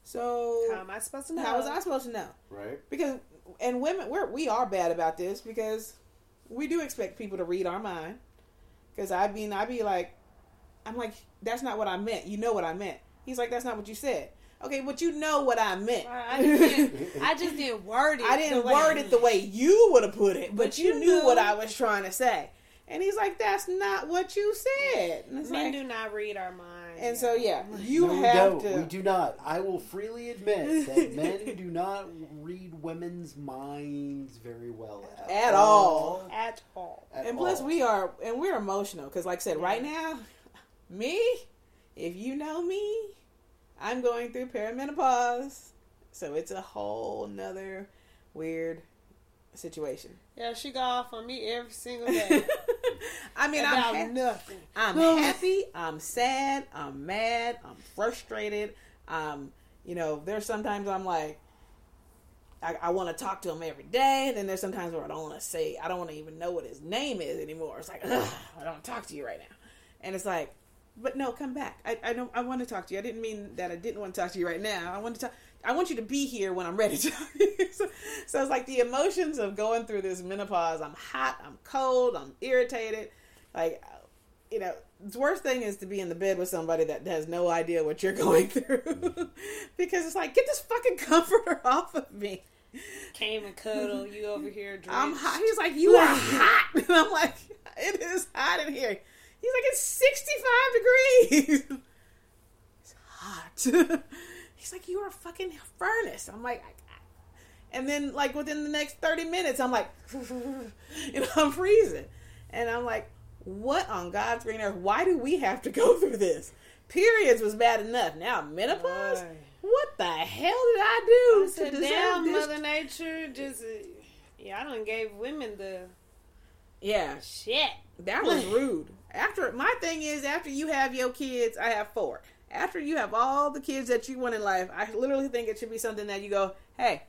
So how am I supposed to know? How was I supposed to know? Right. Because, and women, we are bad about this because we do expect people to read our mind. Because I'm like, that's not what I meant. You know what I meant. He's like, that's not what you said. Okay, but you know what I meant. I just didn't word it. I didn't word it the way you would have put it, but you knew what I was trying to say. And he's like, that's not what you said. Men do not read our minds. And so, yeah, we do not. I will freely admit that men do not read women's minds very well at all. Plus, we're emotional. Because, like I said, right now, me, if you know me, I'm going through perimenopause. So it's a whole nother weird situation. Yeah, she got off on me every single day. I mean, I'm happy, I'm sad, I'm mad, I'm frustrated. You know, there's sometimes I'm like, I want to talk to him every day. And then there's sometimes where I don't want to even know what his name is anymore. It's like, ugh, I don't talk to you right now. And it's like, but no, come back. I want to talk to you. I didn't mean that I didn't want to talk to you right now. I want you to be here when I'm ready to talk to you. So it's like the emotions of going through this menopause. I'm hot, I'm cold, I'm irritated. Like, you know, the worst thing is to be in the bed with somebody that has no idea what you're going through. Because it's like, get this fucking comforter off of me. Came and cuddle, you over here drenched. I'm hot. He's like, you are hot. And I'm like, it is hot in here. He's like, it's 65 degrees. It's hot. He's like, you are a fucking furnace. I'm like, And then, like, within the next 30 minutes, I'm like, you know, I'm freezing. And I'm like, what on God's green earth? Why do we have to go through this? Periods was bad enough. Now, menopause? Boy. What the hell did I do to deserve this? Mother Nature just, yeah, I done gave women the... Yeah. Shit. That was rude. After, my thing is, after you have your kids, I have 4. After you have all the kids that you want in life, I literally think it should be something that you go, hey,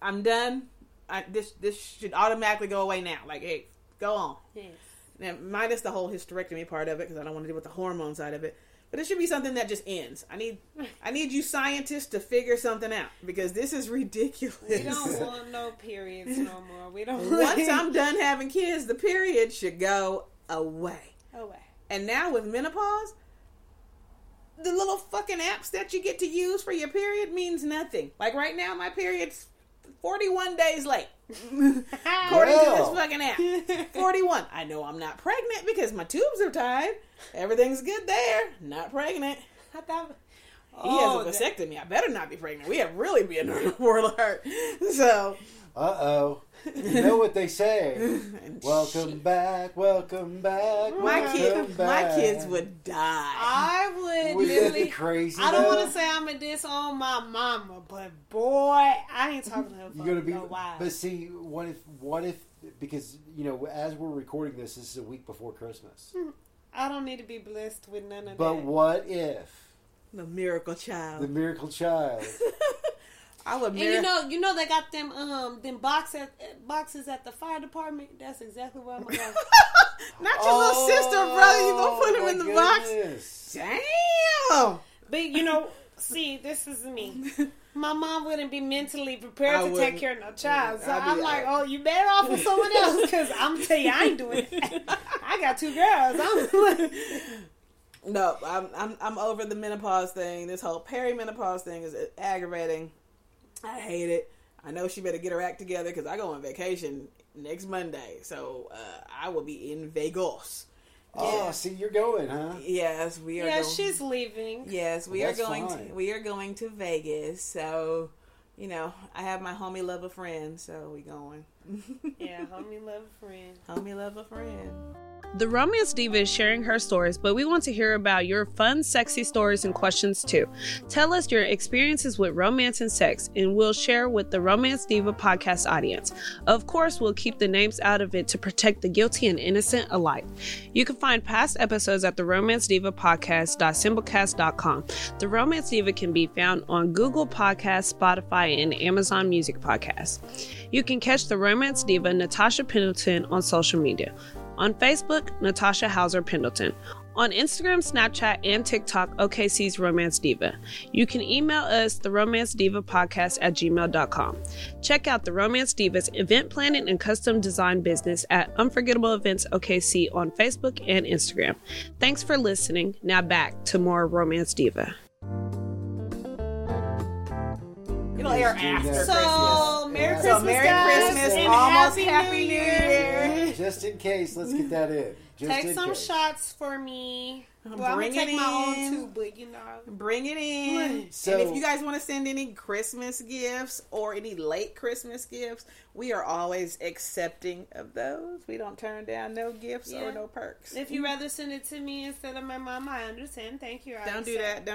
I'm done. This should automatically go away now. Like, hey, go on. Yes. Now, minus the whole hysterectomy part of it, because I don't want to deal with the hormone side of it. But it should be something that just ends. I need you scientists to figure something out, because this is ridiculous. We don't want no periods no more. We don't. Once I'm done having kids, the period should go away. Away. And now with menopause, the little fucking apps that you get to use for your period means nothing. Like right now, my period's 41 days late. According to this fucking app. 41. I know I'm not pregnant because my tubes are tied. Everything's good there. Not pregnant. I thought... he has a vasectomy. I better not be pregnant. We have really been in a world alert. So... Uh-oh. You know what they say. Welcome back, welcome back. My kids would die. I would literally crazy. I don't want to say I'm a diss on my mama, but boy, I ain't talking to her for a while. But see, what if because, you know, as we're recording this, this is a week before Christmas. I don't need to be blessed with none of that. But what if the miracle child I would. And you know they got them boxes at the fire department. That's exactly where I'm going. Not your little sister, brother. You gonna put them in the box? Damn. But you know, see, this is me. My mom wouldn't be mentally prepared to take care of no child, so I'm like, oh, you better off with someone else, because I'm tell you, I ain't doing it. I got 2 girls. No, I'm over the menopause thing. This whole perimenopause thing is aggravating. I hate it. I know she better get her act together, because I go on vacation next Monday. So I will be in Vegas. Yeah. Oh, see, you're going, huh? Yes, we are. Yeah, she's leaving. Yes, we are going to Vegas. So, you know, I have my homie love a friend, so we going. Yeah, homie love a friend. Homie love a friend. The Romance Diva is sharing her stories, but we want to hear about your fun, sexy stories and questions too. Tell us your experiences with romance and sex, and we'll share with the Romance Diva podcast audience. Of course, we'll keep the names out of it to protect the guilty and innocent alike. You can find past episodes at theromancedivapodcast.simplecast.com. The Romance Diva can be found on Google Podcasts, Spotify, and Amazon Music Podcasts. You can catch the Romance Diva, Natasha Pendleton, on social media. On Facebook, Natasha Hauser Pendleton. On Instagram, Snapchat, and TikTok, OKC's Romance Diva. You can email us, theromancedivapodcast@gmail.com. Check out the Romance Diva's event planning and custom design business at Unforgettable Events OKC on Facebook and Instagram. Thanks for listening. Now back to more Romance Diva. It'll air after Christmas. So, Merry Christmas, guys. Merry Christmas. And almost Happy New Year. Just in case, let's get that in. Just take some shots for me. Well, bring I'm gonna take my own too, but you know, bring it in. So, and if you guys want to send any Christmas gifts or any late Christmas gifts, we are always accepting of those. We don't turn down no gifts or no perks. If you rather send it to me instead of my mama, I understand. Thank you. Don't do that.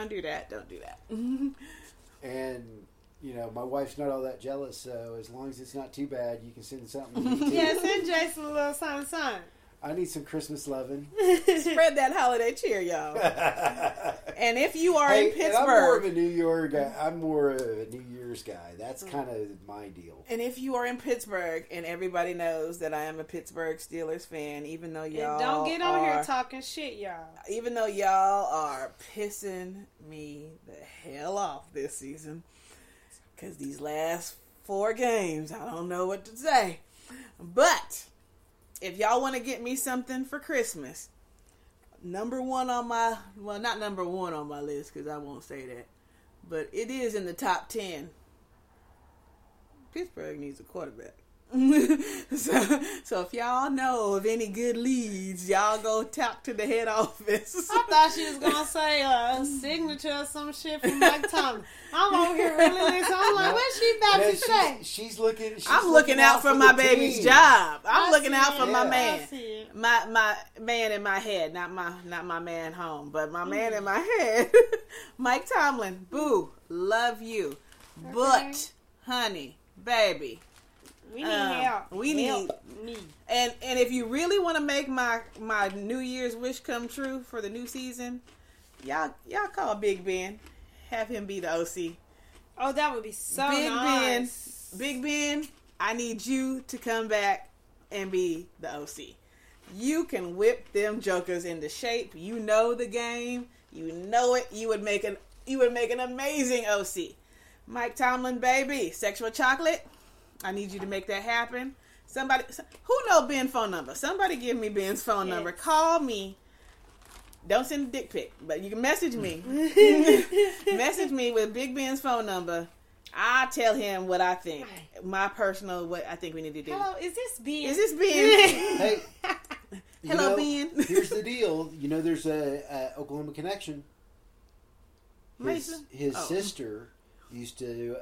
And. You know, my wife's not all that jealous, so as long as it's not too bad, you can send something. Yeah, send Jason a little something. I need some Christmas loving. Spread that holiday cheer, y'all. And if you are in Pittsburgh... I'm more of a New Year's guy. That's kind of my deal. And if you are in Pittsburgh, and everybody knows that I am a Pittsburgh Steelers fan, even though y'all don't get on here talking shit, y'all. Even though y'all are pissing me the hell off this season. Because these last 4 games, I don't know what to say. But if y'all want to get me something for Christmas, not number one on my list, because I won't say that, but it is in the top 10. Pittsburgh needs a quarterback. So if y'all know of any good leads, y'all go talk to the head office. I thought she was gonna say a signature or some shit from Mike Tomlin. I'm over here really. So I'm like, what's she about to say? I'm looking out for my baby's job. I'm looking out for my man. My man in my head, not my man home, but my man in my head. Mike Tomlin, boo, love you, okay. But honey, baby. We need help. We need me. And if you really want to make my New Year's wish come true for the new season, y'all call Big Ben. Have him be the OC. Oh, that would be so nice. Big Ben, I need you to come back and be the OC. You can whip them jokers into shape. You know the game. You know it. You would make an amazing OC. Mike Tomlin, baby, sexual chocolate. I need you to make that happen. Somebody, who know Ben's phone number? Somebody give me Ben's phone number. Call me. Don't send a dick pic, but you can message me. Message me with Big Ben's phone number. I tell him what I think. My personal, what I think we need to do. Hello, is this Ben? Hey. Hello, Ben. Here's the deal. You know, there's a Oklahoma connection. His sister used to,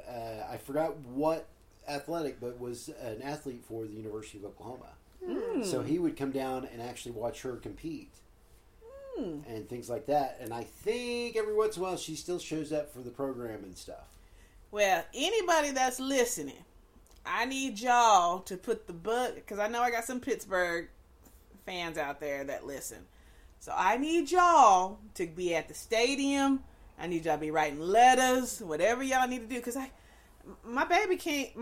I forgot what, athletic, but was an athlete for the University of Oklahoma. Mm. So he would come down and actually watch her compete and things like that. And I think every once in a while she still shows up for the program and stuff. Well, anybody that's listening, I need y'all to put the bug, because I know I got some Pittsburgh fans out there that listen. So I need y'all to be at the stadium. I need y'all to be writing letters, whatever y'all need to do, because My baby can't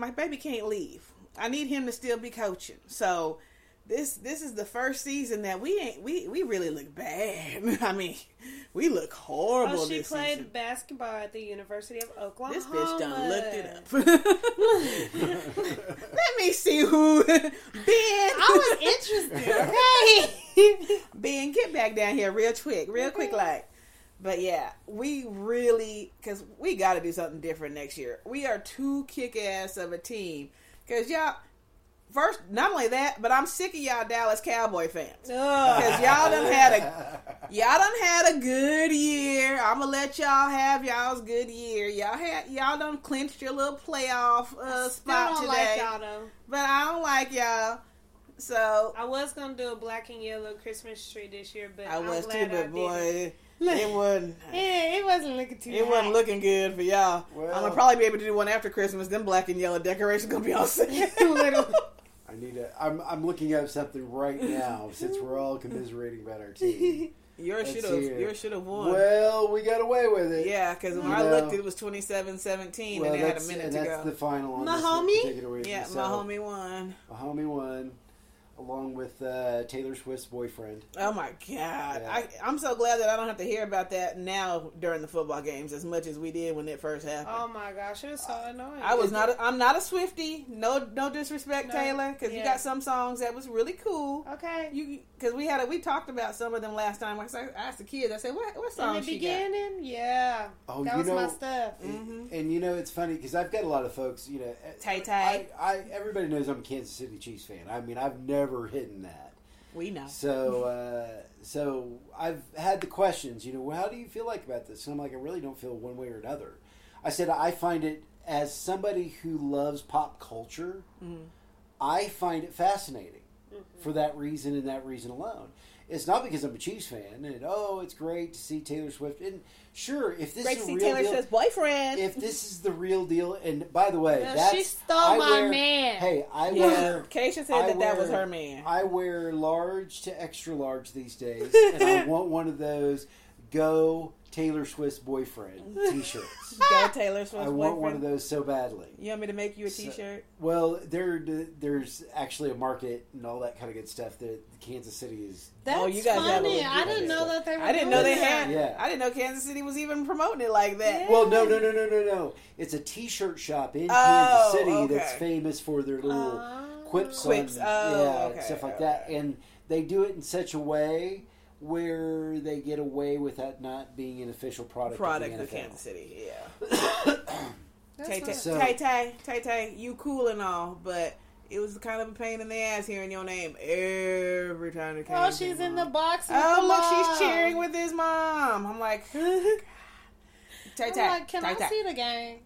leave. I need him to still be coaching. So this is the first season that we really look bad. I mean, we look horrible. Oh, she played season. Basketball at the University of Oklahoma. This bitch done looked it up. Let me see who Ben. I was interested. Okay, Ben, get back down here real quick, like. But yeah, we really, because we got to do something different next year. We are too kick-ass of a team. Because y'all, first, not only that, but I'm sick of y'all Dallas Cowboy fans. Because y'all done had a good year. I'm going to let y'all have y'all's good year. Y'all done clinched your little playoff spot today. I don't like y'all, though. But I don't like y'all. So I was going to do a black and yellow Christmas tree this year, but I'm glad I didn't. It wasn't looking good for y'all. Well, I'm gonna probably be able to do one after Christmas. Then black and yellow decoration gonna be all set. I'm looking up something right now since we're all commiserating about our team. Yours should have won. Well, we got away with it. Yeah, because when I looked, it was 27-17, and they had a minute to go. That's the final. On Mahomie. Yeah, Mahomie won. Along with Taylor Swift's boyfriend. Oh, my God. Yeah. I'm so glad that I don't have to hear about that now during the football games as much as we did when it first happened. Oh, my gosh. It was so annoying. I'm not a Swiftie. No disrespect, Taylor, because you got some songs that was really cool. Okay. Because we talked about some of them last time. I asked the kids, I said, what song she got? In the beginning? Yeah. Oh, that was my stuff. And, you know, it's funny because I've got a lot of folks, you know. Tay-Tay. Everybody knows I'm a Kansas City Chiefs fan. I mean, I've never hidden that. We know. So I've had the questions, you know, well, how do you feel like about this? And I'm like, I really don't feel one way or another. I said, I find it, as somebody who loves pop culture, I find it fascinating for that reason and that reason alone. It's not because I'm a Chiefs fan and, oh, it's great to see Taylor Swift. And sure, if this is the real Taylor deal. Swift's boyfriend. If this is the real deal, and by the way, she stole my man. Hey, I wear. Keisha said that was her man. I wear large to extra large these days, and I want one of those Go Taylor Swift's boyfriend t-shirts. Go Taylor Swift's boyfriend. I want one of those so badly. You want me to make you a t-shirt? Well, there's actually a market and all that kind of good stuff that Kansas City is. That's you guys funny. I didn't know that they were. I didn't know they had. Yeah. I didn't know Kansas City was even promoting it like that. Yeah. Well, no. It's a t-shirt shop in Kansas City that's famous for their little quips and stuff like that, and they do it in such a way where they get away with that not being an official product of Kansas City, yeah. Tay Tay, you cool and all, but It was kind of a pain in the ass hearing your name every time it came. Oh, she's in the box with the mom. Oh, look, she's cheering with his mom. I'm like, can I see the game?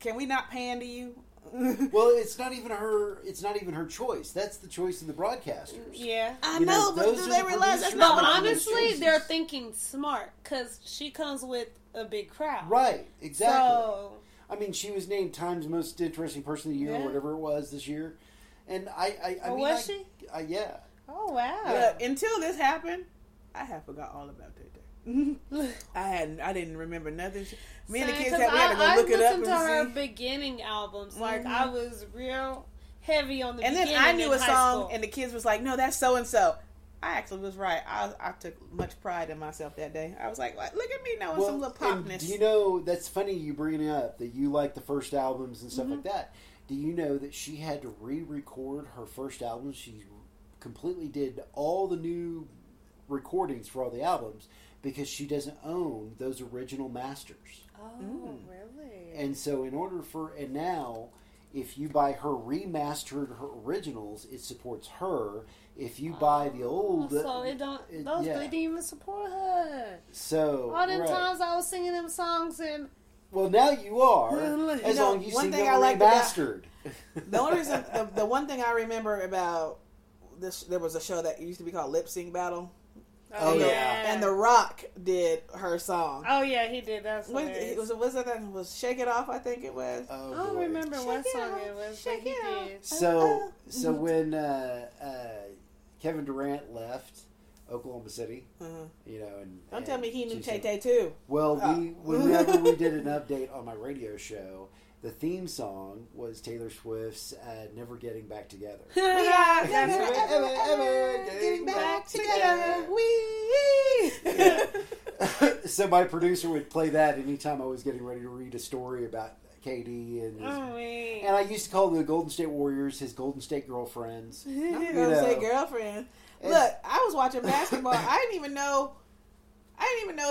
Can we not pan to you? Well, it's not even her choice. That's the choice of the broadcasters. Yeah, I know, but do they realize that's not? Honestly, they're thinking smart because she comes with a big crowd. Right, exactly. So, I mean, she was named Time's Most Interesting Person of the Year, or whatever it was this year. And was she? Yeah. Oh wow! Look, until this happened, I had forgot all about that day. I didn't remember nothing. Me and the kids had to go look it up. I listened to her beginning albums. Like I was real heavy on the beginning. And then I knew a song, and the kids was like, "No, that's so and so." I actually was right. I took much pride in myself that day. I was like, look at me knowing some little popness. Do you know, that's funny you bring it up, that you like the first albums and stuff like that. Do you know that she had to re-record her first album? She completely did all the new recordings for all the albums because she doesn't own those original masters. Oh, really? And so now... if you buy her remastered her originals, it supports her. If you buy the old... So they didn't even support her. So... all the times I was singing them songs and... Well, now you are. As long as you sing them remastered. The one thing I remember about this, there was a show that used to be called Lip Sync Battle. Oh, yeah. And The Rock did her song. Oh, yeah, he did. That's hilarious. Was Shake It Off, I think it was. Oh, I don't remember what song it was. Shake It Off. So when Kevin Durant left Oklahoma City, and... Don't tell me he knew Tay Tay, too. Well, whenever we did an update on my radio show... the theme song was Taylor Swift's Never Getting Back Together. We are never getting back together. So my producer would play that anytime I was getting ready to read a story about KD. And I used to call the Golden State Warriors his Golden State girlfriends. Golden State girlfriends. Look, I was watching basketball. I didn't even know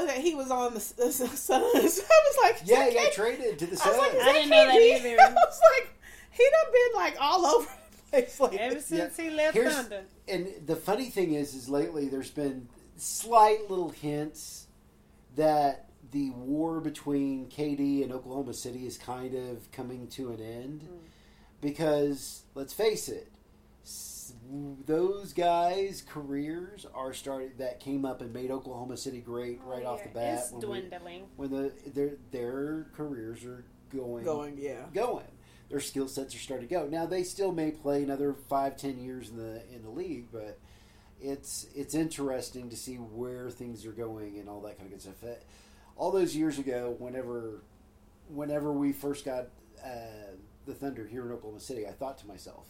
that he was on the Suns. I was like, yeah, he got traded to the Suns. I didn't know that either. I was like, he done been like all over the place. Like, ever since he left Thunder. And the funny thing is lately there's been slight little hints that the war between KD and Oklahoma City is kind of coming to an end. Because, let's face it, those guys' careers are started that came up and made Oklahoma City great off the bat. It's dwindling. Their careers are going. Their skill sets are starting to go. Now they still may play another 5-10 years in the league, but it's interesting to see where things are going and all that kind of good stuff. All those years ago, whenever we first got. The Thunder here in Oklahoma City, I thought to myself,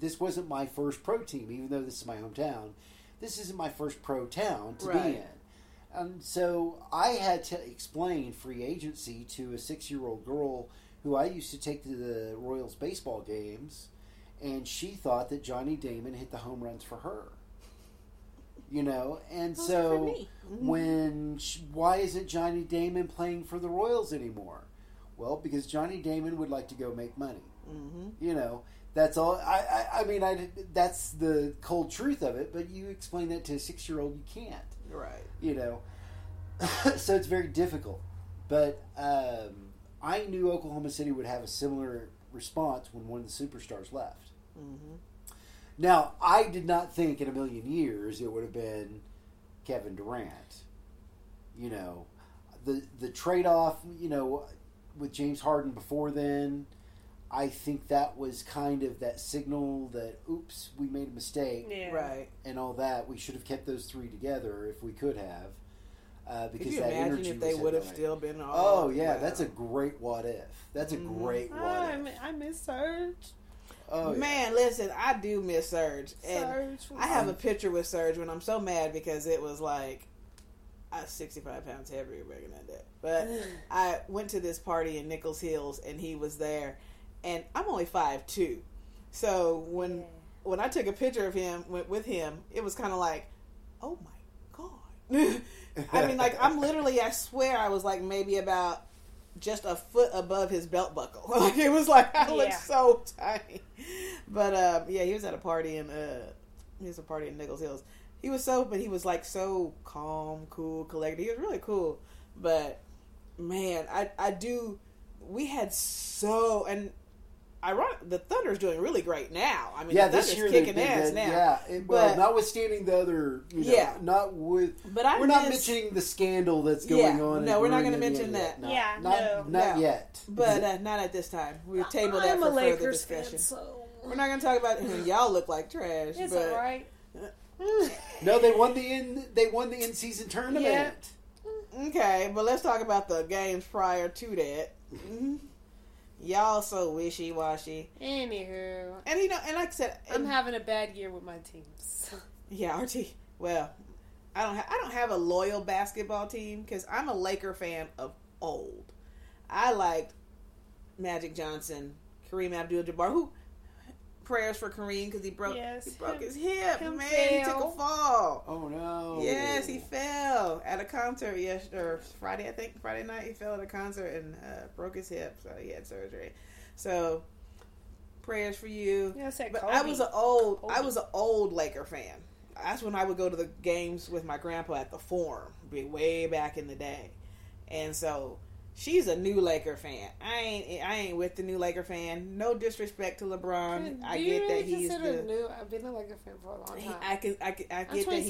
this wasn't my first pro team, even though this is my hometown. This isn't my first pro town to be in. So I had to explain free agency to a 6-year-old girl who I used to take to the Royals baseball games, and she thought that Johnny Damon hit the home runs for her. Why isn't Johnny Damon playing for the Royals anymore? Well, because Johnny Damon would like to go make money. That's all. I mean, that's the cold truth of it, but you explain that to a 6-year-old, you can't. Right. So it's very difficult. But I knew Oklahoma City would have a similar response when one of the superstars left. Now, I did not think in a million years it would have been Kevin Durant. The trade-off, with James Harden before then, I think that was kind of that signal that, oops, we made a mistake. Yeah. Right. And all that. We should have kept those three together if we could have. Because could you that imagine if they would have still been all... Oh, yeah. Wow. That's a great what if. That's a great what if. I miss Serge. Oh, man, listen, I do miss Serge. And I have a picture with Serge when I'm so mad because it was like... I was 65 pounds heavier back in that day. But I went to this party in Nichols Hills, and he was there. And I'm only 5'2". So when I took a picture of him, with him, it was kind of like, oh, my God. I mean, like, I swear I was, like, maybe about just a foot above his belt buckle. Like, it was like, I looked so tiny. But, yeah, he was at a party in, Nichols Hills. He was so calm, cool, collected. He was really cool. But, man, the Thunder's doing really great now. I mean, the Thunder's kicking ass now. Yeah, but notwithstanding the other, we're not mentioning the scandal that's going on. No, we're not going to mention that. Not yet. But not at this time. We'll table that for further discussion. We're not going to talk about it. Y'all look like trash. It's all right. No, they won the in-season tournament. Yeah. Okay, but let's talk about the games prior to that. Mm-hmm. Y'all so wishy-washy. Anywho. And, like I said... I'm having a bad year with my teams. Yeah, our team. Well, I don't have a loyal basketball team because I'm a Laker fan of old. I liked Magic Johnson, Kareem Abdul-Jabbar, who... Prayers for Kareem because he broke his hip. Man, he took a fall. Oh no! Yes, he fell at a concert Friday night. He fell at a concert and broke his hip, so he had surgery. So prayers for you. Yeah, I was an old Laker fan. That's when I would go to the games with my grandpa at the Forum, way back in the day, and so. She's a new Laker fan. I ain't with the new Laker fan. No disrespect to LeBron. Do you really consider I've been a Laker fan for a long time. I get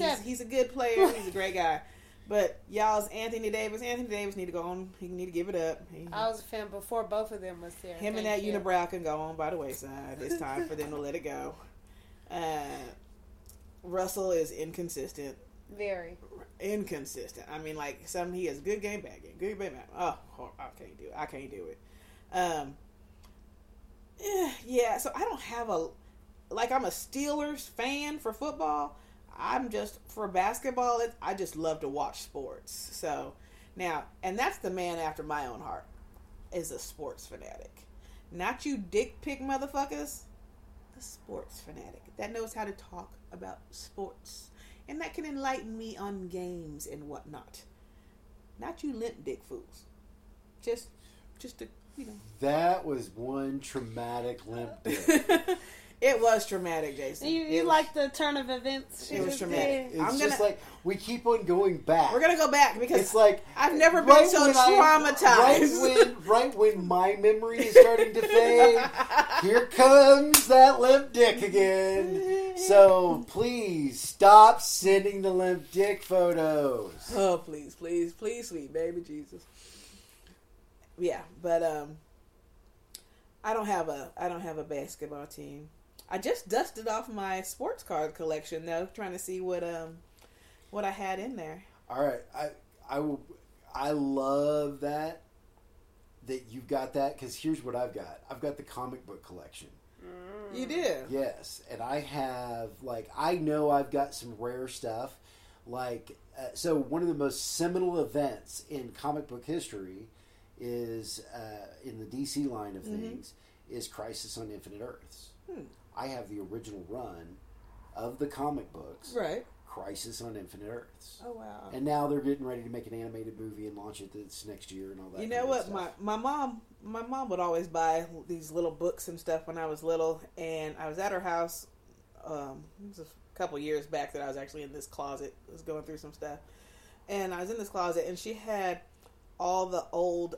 that he's a good player. He's a great guy. But y'all's Anthony Davis. Anthony Davis need to go on. He need to give it up. I was a fan before both of them was there. Him and that unibrow can go on by the wayside. It's time for them to let it go. Russell is inconsistent. Very inconsistent. I mean, like he has good game, bad game, good game, bad. Oh, I can't do it. I can't do it. Yeah. So I don't have I'm a Steelers fan for football. I'm just for basketball. I just love to watch sports. So now, and that's the man after my own heart is a sports fanatic, not you dick pic motherfuckers. The sports fanatic that knows how to talk about sports. And that can enlighten me on games and whatnot. Not you limp dick fools. Just to, That was one traumatic limp dick. It was traumatic, Jason. You like the turn of events. It was traumatic. It's we keep on going back. We're going to go back because it's like I've never been so traumatized. Right when my memory is starting to fade, here comes that limp dick again. So, please, stop sending the limp dick photos. Oh, please, please, please, sweet baby Jesus. Yeah, but, I don't have a basketball team. I just dusted off my sports card collection, though, trying to see what I had in there. All right. I love that you've got that, because here's what I've got. I've got the comic book collection. You do? Yes. And I have, I know I've got some rare stuff. So one of the most seminal events in comic book history is, in the DC line of things, is Crisis on Infinite Earths. I have the original run of the comic books. Right. Crisis on Infinite Earths. Oh, wow. And now they're getting ready to make an animated movie and launch it this next year and all that. You know what? My mom would always buy these little books and stuff when I was little. And I was at her house, it was a couple years back that I was actually in this closet. I was going through some stuff. And I was in this closet and she had all the old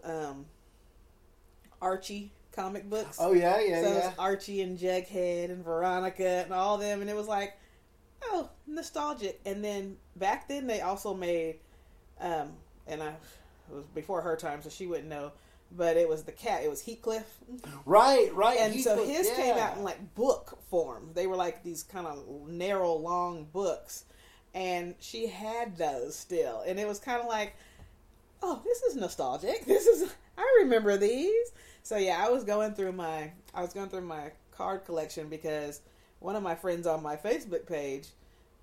Archie comic books. Oh, yeah. So it was Archie and Jughead and Veronica and all them. And it was like, oh, nostalgic. And then back then they also made it was before her time, so she wouldn't know, but it was the cat, it was Heathcliff, right, and Heathcliff, so his came out in book form. They were these kind of narrow, long books, and she had those still, and it was kind of oh, this is nostalgic, I remember these. So yeah, I was going through my card collection because one of my friends on my Facebook page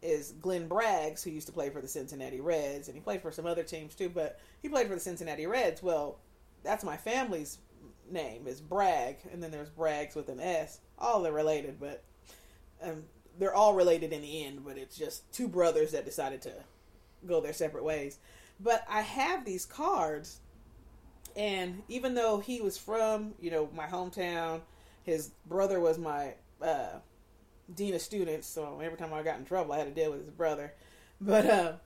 is Glenn Braggs, who used to play for the Cincinnati Reds, and he played for some other teams too, but he played for the Cincinnati Reds. Well, that's my family's name, is Bragg, and then there's Braggs with an S. All they're related, but they're all related in the end, but it's just two brothers that decided to go their separate ways. But I have these cards And even though he was from, you know, my hometown, his brother was my dean of students, so every time I got in trouble, I had to deal with his brother. But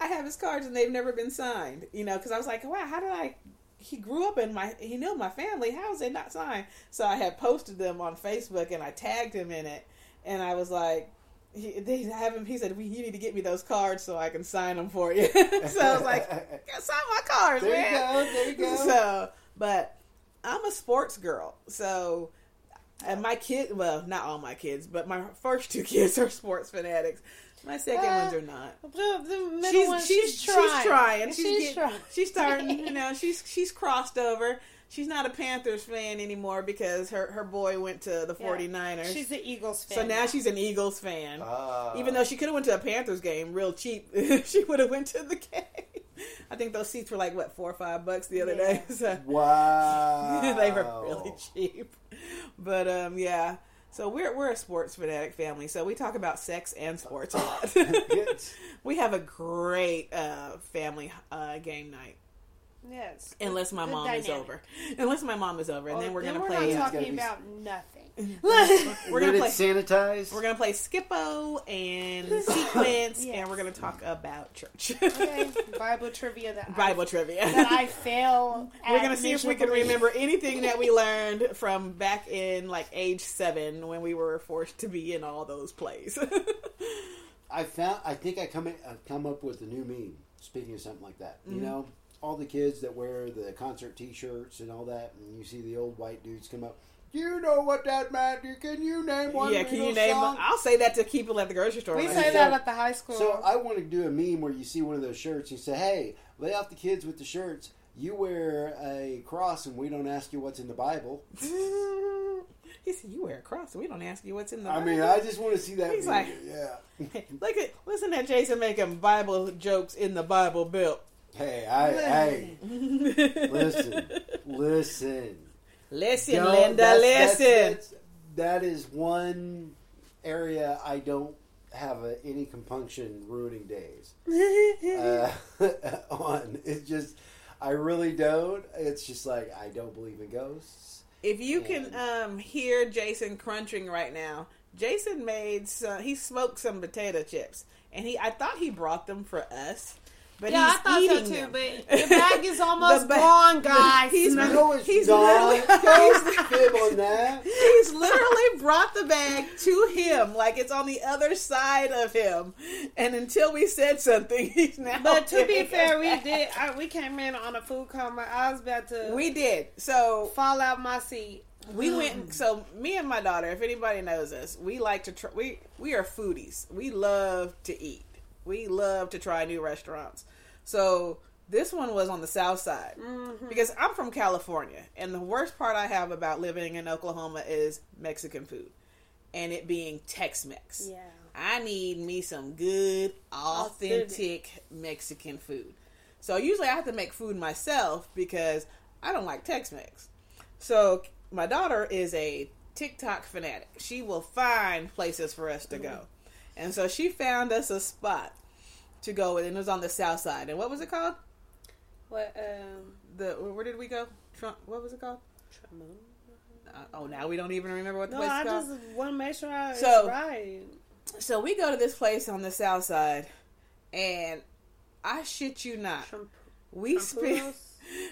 I have his cards, and they've never been signed, you know, because I was like, wow, how did I... He grew up in my... He knew my family. How is it not signed? So I had posted them on Facebook, and I tagged him in it, and I was like... They have him. He said, "You need to get me those cards so I can sign them for you." So I was like, "Sign my cards, there man." There you go. So, but I'm a sports girl. So, and my kid, well, not all my kids, but my first two kids are sports fanatics. My second ones are not. The middle she's trying. She's starting. You know, she's crossed over. She's not a Panthers fan anymore because her boy went to the 49ers. She's an Eagles fan. So now she's an Eagles fan. Even though she could have went to a Panthers game real cheap. She would have went to the game. I think those seats were like, what, $4 or $5 the other day? So, wow. They were really cheap. But, yeah. So we're a sports fanatic family. So we talk about sex and sports a lot. We have a great family game night. Yes. Unless my mom is over. And then we're going to play... We're not talking about nothing. We're going to play... sanitized? We're going to play Skip-O and Sequence, and we're going to talk about church. Okay. Bible trivia. That I fail at. We're going to see if we can remember anything that we learned from back in, like, age 7 when we were forced to be in all those plays. I think I've come up with a new meme, speaking of something like that. Mm-hmm. You know? All the kids that wear the concert T-shirts and all that, and you see the old white dudes come up. Do you know what that meant? Can you name one? Yeah, can you name one? I'll say that to people at the grocery store. We say that at the high school. So I want to do a meme where you see one of those shirts and you say, "Hey, lay off the kids with the shirts. You wear a cross, and we don't ask you what's in the Bible." He said, "You wear a cross, so we don't ask you what's in the Bible." I mean, I just want to see that. He's movie. Like, "Yeah, listen to Jason making Bible jokes in the Bible Belt." Hey, hey, listen, yo, Linda, listen. That is one area I don't have any compunction ruining days on. It's just, I really don't. It's just like, I don't believe in ghosts. If you can hear Jason crunching right now, Jason he smoked some potato chips, and I thought he brought them for us. But yeah, I thought so too, but the bag is almost gone, guys. He's literally brought the bag to him, like it's on the other side of him. And until we said something, he's now... But to be fair, we came in on a food coma. I was about to... We did. So... Fall out my seat. We went... So me and my daughter, if anybody knows us, we like to... We are foodies. We love to eat. We love to try new restaurants. So this one was on the south side. Mm-hmm. Because I'm from California. And the worst part I have about living in Oklahoma is Mexican food. And it being Tex-Mex. Yeah. I need me some good, authentic Mexican food. So usually I have to make food myself because I don't like Tex-Mex. So my daughter is a TikTok fanatic. She will find places for us to go. And so she found us a spot to go with, and it was on the south side. And what was it called? What? Where did we go? What was it called? Now we don't even remember what the place is called. No, I just want to make sure it's right. So we go to this place on the south side, and I shit you not, we spent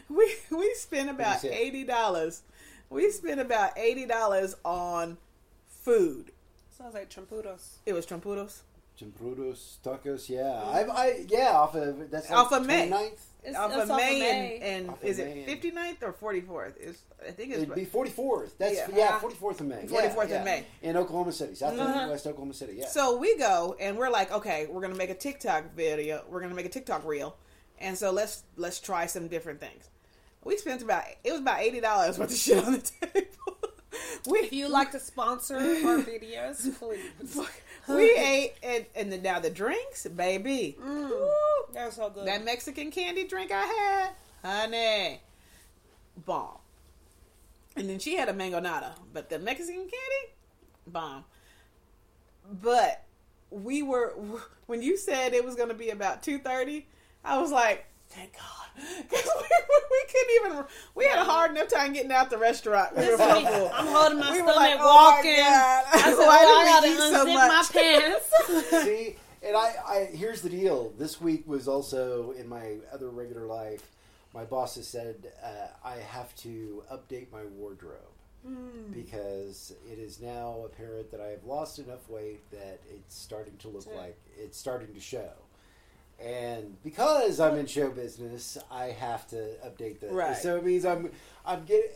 about $80. We spent about $80 on food. Sounds like Trampudos. It was Trampudos. Trampudos, tacos, yeah. Off of... That's like off of May. 29th. Off of May and is it 59th or 44th? It'd be 44th. That's, 44th of May. 44th of May. In Oklahoma City, south of West Oklahoma City, yeah. So we go, and we're like, okay, we're going to make a TikTok video. We're going to make a TikTok reel. And so let's try some different things. We spent about $80 worth of shit on the table. If you like to sponsor our videos, please. We ate, and now the drinks, baby. That was so good. That Mexican candy drink I had, honey, bomb. And then she had a mango nata, but the Mexican candy, bomb. But when you said it was going to be about 2:30, I was like, thank God. Because we couldn't even, we had a hard enough time getting out the restaurant. We were full. I'm holding my stomach, like, walking. I said, why do I gotta unzip my pants? See, and I, here's the deal. This week was also, in my other regular life, my boss has said, I have to update my wardrobe. Because it is now apparent that I have lost enough weight that it's starting to look like it's starting to show. And because I'm in show business, I have to update that. Right. So it means I'm getting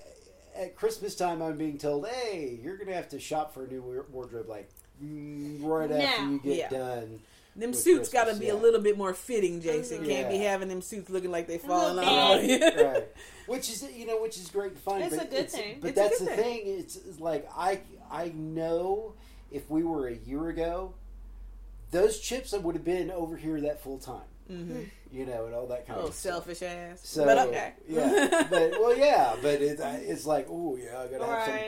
at Christmas time. I'm being told, "Hey, you're going to have to shop for a new wardrobe like right now, after you get done." Them suits got to be a little bit more fitting, Jason. Can't be having them suits looking like they falling off. Right. Which is great and fun. It's a good thing. But that's the thing. It's like I know if we were a year ago, those chips would have been over here that full time. Mm-hmm. And all that kind of stuff. Oh, selfish ass. So, but okay. Yeah. But it's like, oh, yeah, I got to have some.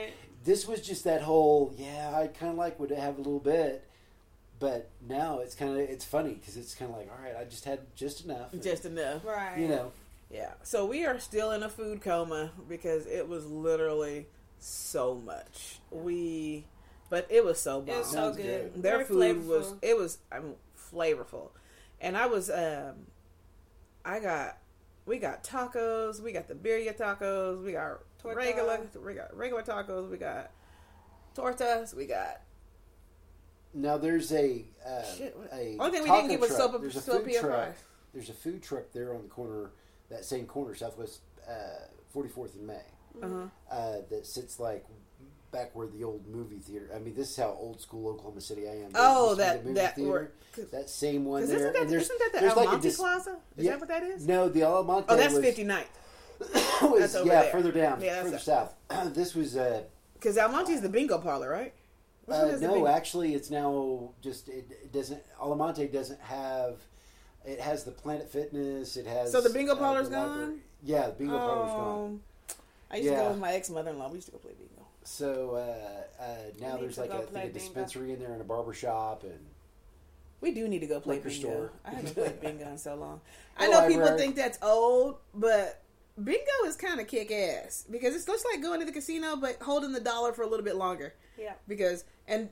This was just that whole, I kind of like would have a little bit. But now it's kind of, it's funny because it's kind of like, all right, I just had just enough. Just enough. Right. Yeah. So we are still in a food coma because it was literally so much. But it was so bomb. It was so good. Their food was, flavorful. And I was, we got tacos. We got the birria tacos. We got regular tacos. We got tortas. We got. Now there's a only thing we didn't get was soapy fries. There's a food truck there on the corner, that same corner, Southwest 44th and May, that sits like back where the old movie theater. I mean, this is how old school Oklahoma City I am. Oh, that theater, that same one there. Isn't that the Alamonte Plaza? Is that what that is? No, the Alamonte. Oh, that's 59th. That's over there. Further down, further south. This was because Alamonte is the bingo parlor, right? No, actually, it's now just it doesn't. Alamonte doesn't have. It has the Planet Fitness. It has. So the bingo parlor's gone. Yeah, the bingo parlor's gone. I used to go with my ex mother-in-law. We used to go play bingo. So now there's like a dispensary in there and a barber shop, and we do need to go play bingo. Store. I haven't played bingo in so long. I know people think that's old, but bingo is kind of kick ass because it looks like going to the casino but holding the dollar for a little bit longer. Yeah. Because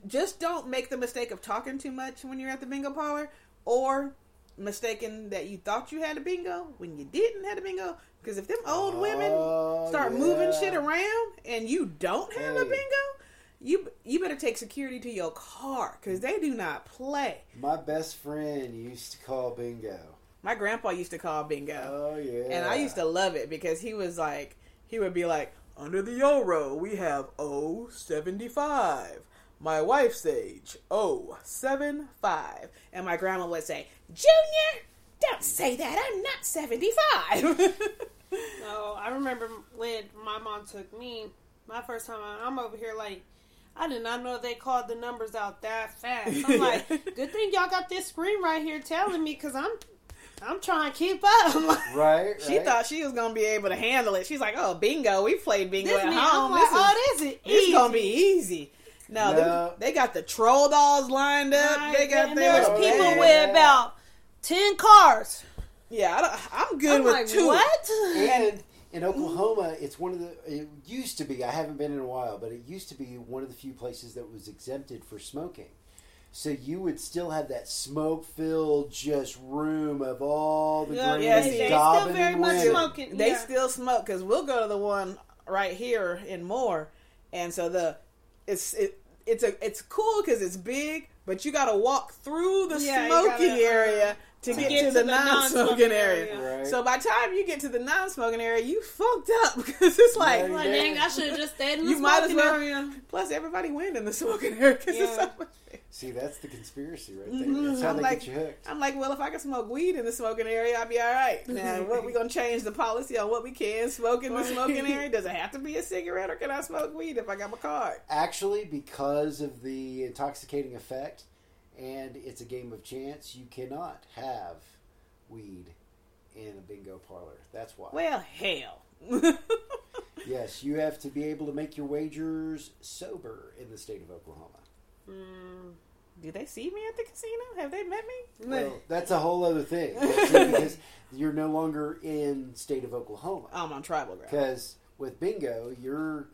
just don't make the mistake of talking too much when you're at the bingo parlor, or mistaken that you thought you had a bingo when you didn't have a bingo. Because if them old women start moving shit around and you don't have a bingo, you better take security to your car because they do not play. My best friend used to call bingo. My grandpa used to call bingo. Oh, yeah. And I used to love it because he would be like, under the O row, we have 075. My wife's age, 075. And my grandma would say, Junior, don't say that. I'm not 75. No, I remember when my mom took me, my first time, I'm over here like, I did not know they called the numbers out that fast. I'm like, good thing y'all got this screen right here telling me because I'm trying to keep up. Right. She thought she was going to be able to handle it. She's like, oh, bingo. We played bingo at home. I'm like, this is going to be easy. No. They got the troll dolls lined up. Right. They got there's people with about 10 cars. Yeah, I'm good with like, two. What? And in Oklahoma, it's one of it used to be, I haven't been in a while, but it used to be one of the few places that was exempted for smoking. So you would still have that smoke-filled just room of all the greenest still very much smoking. They still smoke because we'll go to the one right here in Moore, and so it's cool because it's big, but you got to walk through the smoking area to get to the non-smoking area. Right. So by the time you get to the non-smoking area, you fucked up because it's like, dang, I should have just stayed in the smoking area. Plus, everybody went in the smoking area because it's so much. See, that's the conspiracy right there. That's how they get you hooked. I'm like, well, if I can smoke weed in the smoking area, I'd be all right. Now, we're going to change the policy on what we can smoke in the smoking area. Does it have to be a cigarette, or can I smoke weed if I got my card? Actually, because of the intoxicating effect, and it's a game of chance, you cannot have weed in a bingo parlor. That's why. Well, hell. Yes, you have to be able to make your wagers sober in the state of Oklahoma. do they see me at the casino? Have they met me? Well, that's a whole other thing. See, because you're no longer in state of Oklahoma. I'm on tribal ground. Because with bingo, you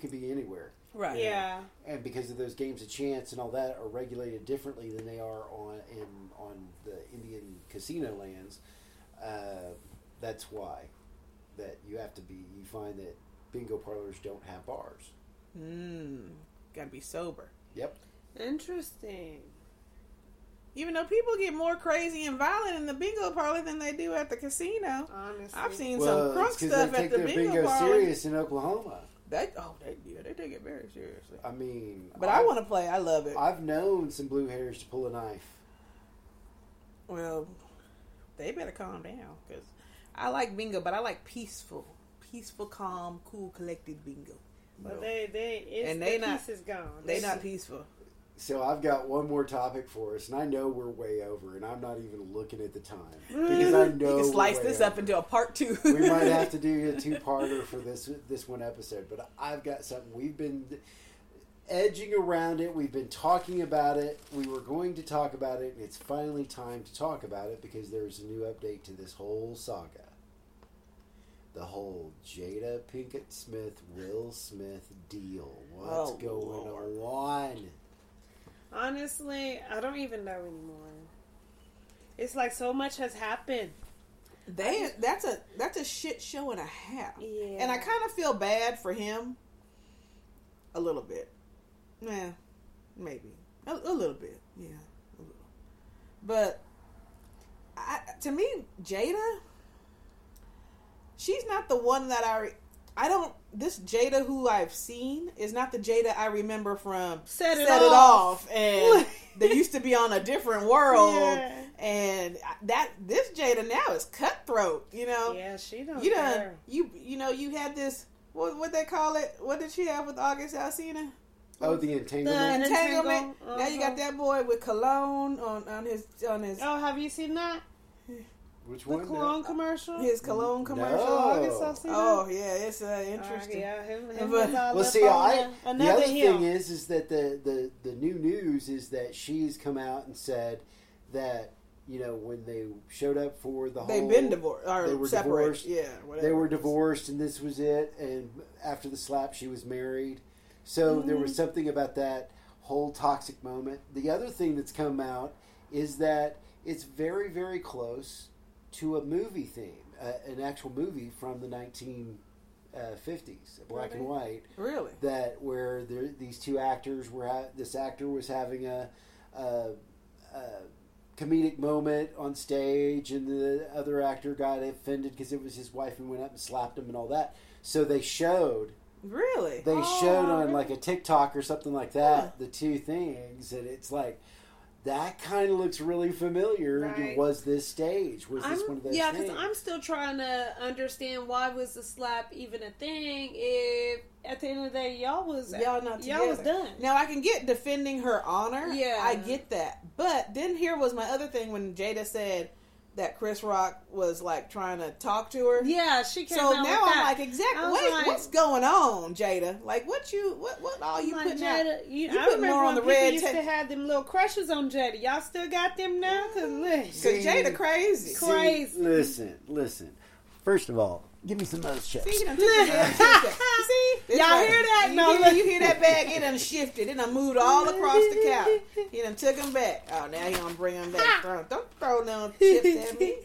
could be anywhere. Right. Yeah. And because of those games of chance and all that are regulated differently than they are on the Indian casino lands, that's why that you have to be. You find that bingo parlors don't have bars. Got to be sober. Yep. Interesting. Even though people get more crazy and violent in the bingo parlor than they do at the casino. Honestly. I've seen some crunk stuff at the bingo parlor. Serious in Oklahoma. They take it very seriously. I mean... But I want to play. I love it. I've known some blue hairs to pull a knife. Well, they better calm down, because I like bingo, but I like peaceful. Peaceful, calm, cool, collected bingo. But no. Peace is gone. They not peaceful. So I've got one more topic for us, and I know we're way over, and I'm not even looking at the time because I know you can slice this up into a part two. We might have to do a two-parter for this one episode, but I've got something. We've been edging around it. We've been talking about it. We were going to talk about it, and it's finally time to talk about it because there's a new update to this whole saga. The whole Jada Pinkett Smith, Will Smith deal. What's going on? Honestly, I don't even know anymore. It's like so much has happened. That's a shit show and a half. Yeah. And I kind of feel bad for him. A little bit. Yeah, maybe. A little bit. Yeah, a little. But to me, Jada, she's not the one that this Jada who I've seen is not the Jada I remember from Set It Off and they used to be on a different world. Yeah. And this Jada now is cutthroat, you know. Yeah, she don't care. You know, you had this, what they call it? What did she have with August Alsina? Oh, the entanglement. Uh-huh. Now you got that boy with cologne on his Oh, have you seen that? Which one? The cologne commercial? His cologne commercial. No. Oh, yeah. It's interesting. Him but, well, see, the other thing is that the new news is that she's come out and said that, you know, when they showed up for the whole... They've been divorced. They were separated. Divorced. Yeah, whatever. They were divorced and this was it. And after the slap, she was married. So there was something about that whole toxic moment. The other thing that's come out is that it's very, very close to a movie theme, an actual movie from the 1950s, black and white. Really? That where these two actors were. This actor was having a comedic moment on stage, and the other actor got offended because it was his wife and went up and slapped him and all that. So they showed. Really? They showed on like a TikTok or something like that the two things, and it's like. That kind of looks really familiar. Right. Was this stage? Was this one of those things? Yeah, because I'm still trying to understand why was the slap even a thing if at the end of the day y'all was done. Now I can get defending her honor. Yeah. I get that. But then here was my other thing when Jada said that Chris Rock was like trying to talk to her. Yeah, she came out with that. So now I'm like, exactly. Wait, what's going on, Jada? Like, what all you putting out? You put more on the red tape. I used to have them little crushes on Jada. Y'all still got them now? Because Jada crazy. Listen. First of all, give me some of those chips. See, y'all hear that? You hear that bag? It done shifted. It done moved all across the couch. He done took him back. Oh, now he gonna bring him back. Don't throw no chips at me.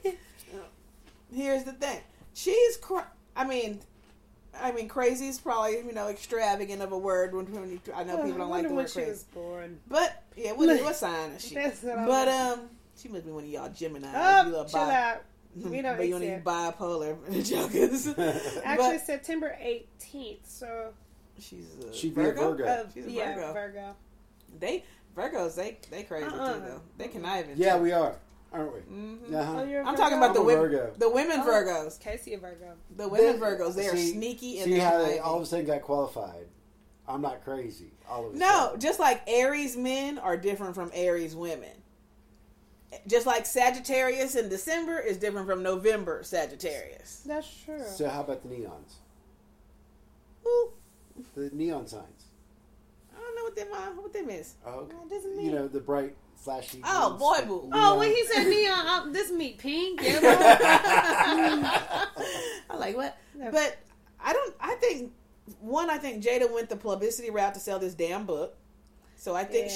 Here's the thing. She's I mean, crazy is probably, you know, extravagant of a word. When I know people don't like the word crazy. She was born. But yeah, what sign is she? But she must be one of y'all Gemini. Oh, chill out. We don't but you only bipolar jokers. Actually, September 18th. So she's Virgo. She's a Virgo. Virgo. Virgos. They crazy too though. They conniving. Yeah, we are, aren't we? Mm-hmm. Uh-huh. Oh, I'm talking about the women Virgos. Casey a Virgo. The women Virgos. They are sneaky and. See how they all of a sudden got qualified. I'm not crazy. All of a sudden. No, just like Aries men are different from Aries women. Just like Sagittarius in December is different from November Sagittarius. That's true. So how about the neons? Ooh. The neon signs. I don't know what What they miss? Oh, okay. Doesn't mean, you know, the bright flashy. Oh, boy, boo. Oh, when he said neon, this meat pink. Yeah, I'm like, what? No. But I think Jada went the publicity route to sell this damn book. So I think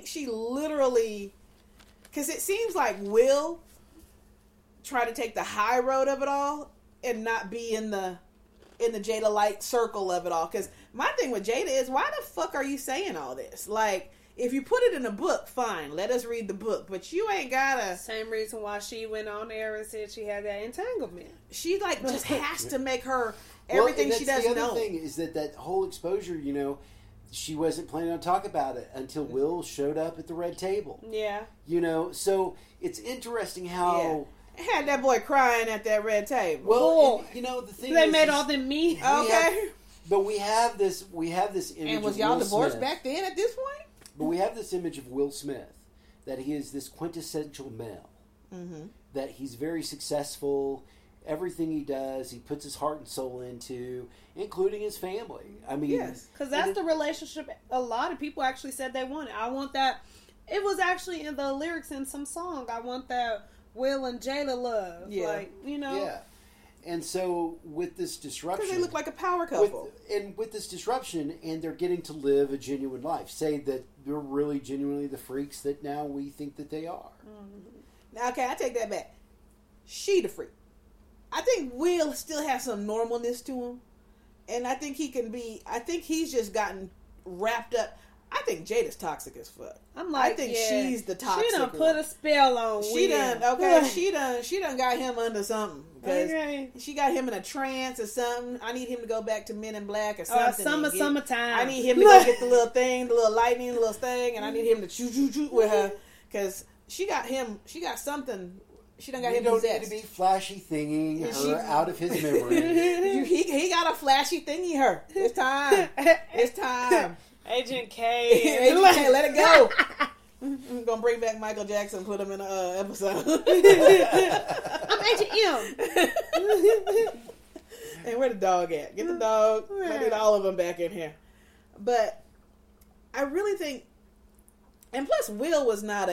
she literally, because it seems like Will try to take the high road of it all and not be in the Jada light circle of it all. Because my thing with Jada is, why the fuck are you saying all this? Like, if you put it in a book, fine, let us read the book, but you ain't gotta. Same reason why she went on air and said she had that entanglement. She like just has to make her everything she doesn't know. The other thing is that whole exposure, you know, she wasn't planning on talking about it until Will showed up at the red table. Yeah, you know, so it's interesting how. Yeah. Had that boy crying at that red table. Well, and, you know, the thing they is, made all the meat. Okay, but we have this image. And was y'all divorced back then at this point? But we have this image of Will Smith that he is this quintessential male. Mm-hmm. That he's very successful. Everything he does, he puts his heart and soul into, including his family. I mean, yes, because that's the relationship a lot of people actually said they wanted. I want that. It was actually in the lyrics in some song. I want that. Will and Jada love, like, you know. Yeah, and so with this disruption... Because they look like a power couple. With this disruption, and they're getting to live a genuine life. Say that they're really genuinely the freaks that now we think that they are. Mm-hmm. Now, okay, I take that back. She the freak. I think Will still has some normalness to him. And I think he can be... I think he's just gotten wrapped up... I think Jada's toxic as fuck. I'm like, I think she's the toxic. She done put a spell on. She done, okay. She done got him under something. Okay. She got him in a trance or something. I need him to go back to Men in Black or something. Summertime. I need him to go get the little thing, the little lightning, the little thing, and I need him to choo with her because she got him. She got something. She done got him possessed. You don't need to be flashy thingy her out of his memory. He got a flashy thingy her. It's time. It's time. Agent K. Agent K, let it go. I'm going to bring back Michael Jackson and put him in an episode. I'm Agent M. And where the dog at? Get the dog. I need all of them back in here. But I really think, and plus Will was not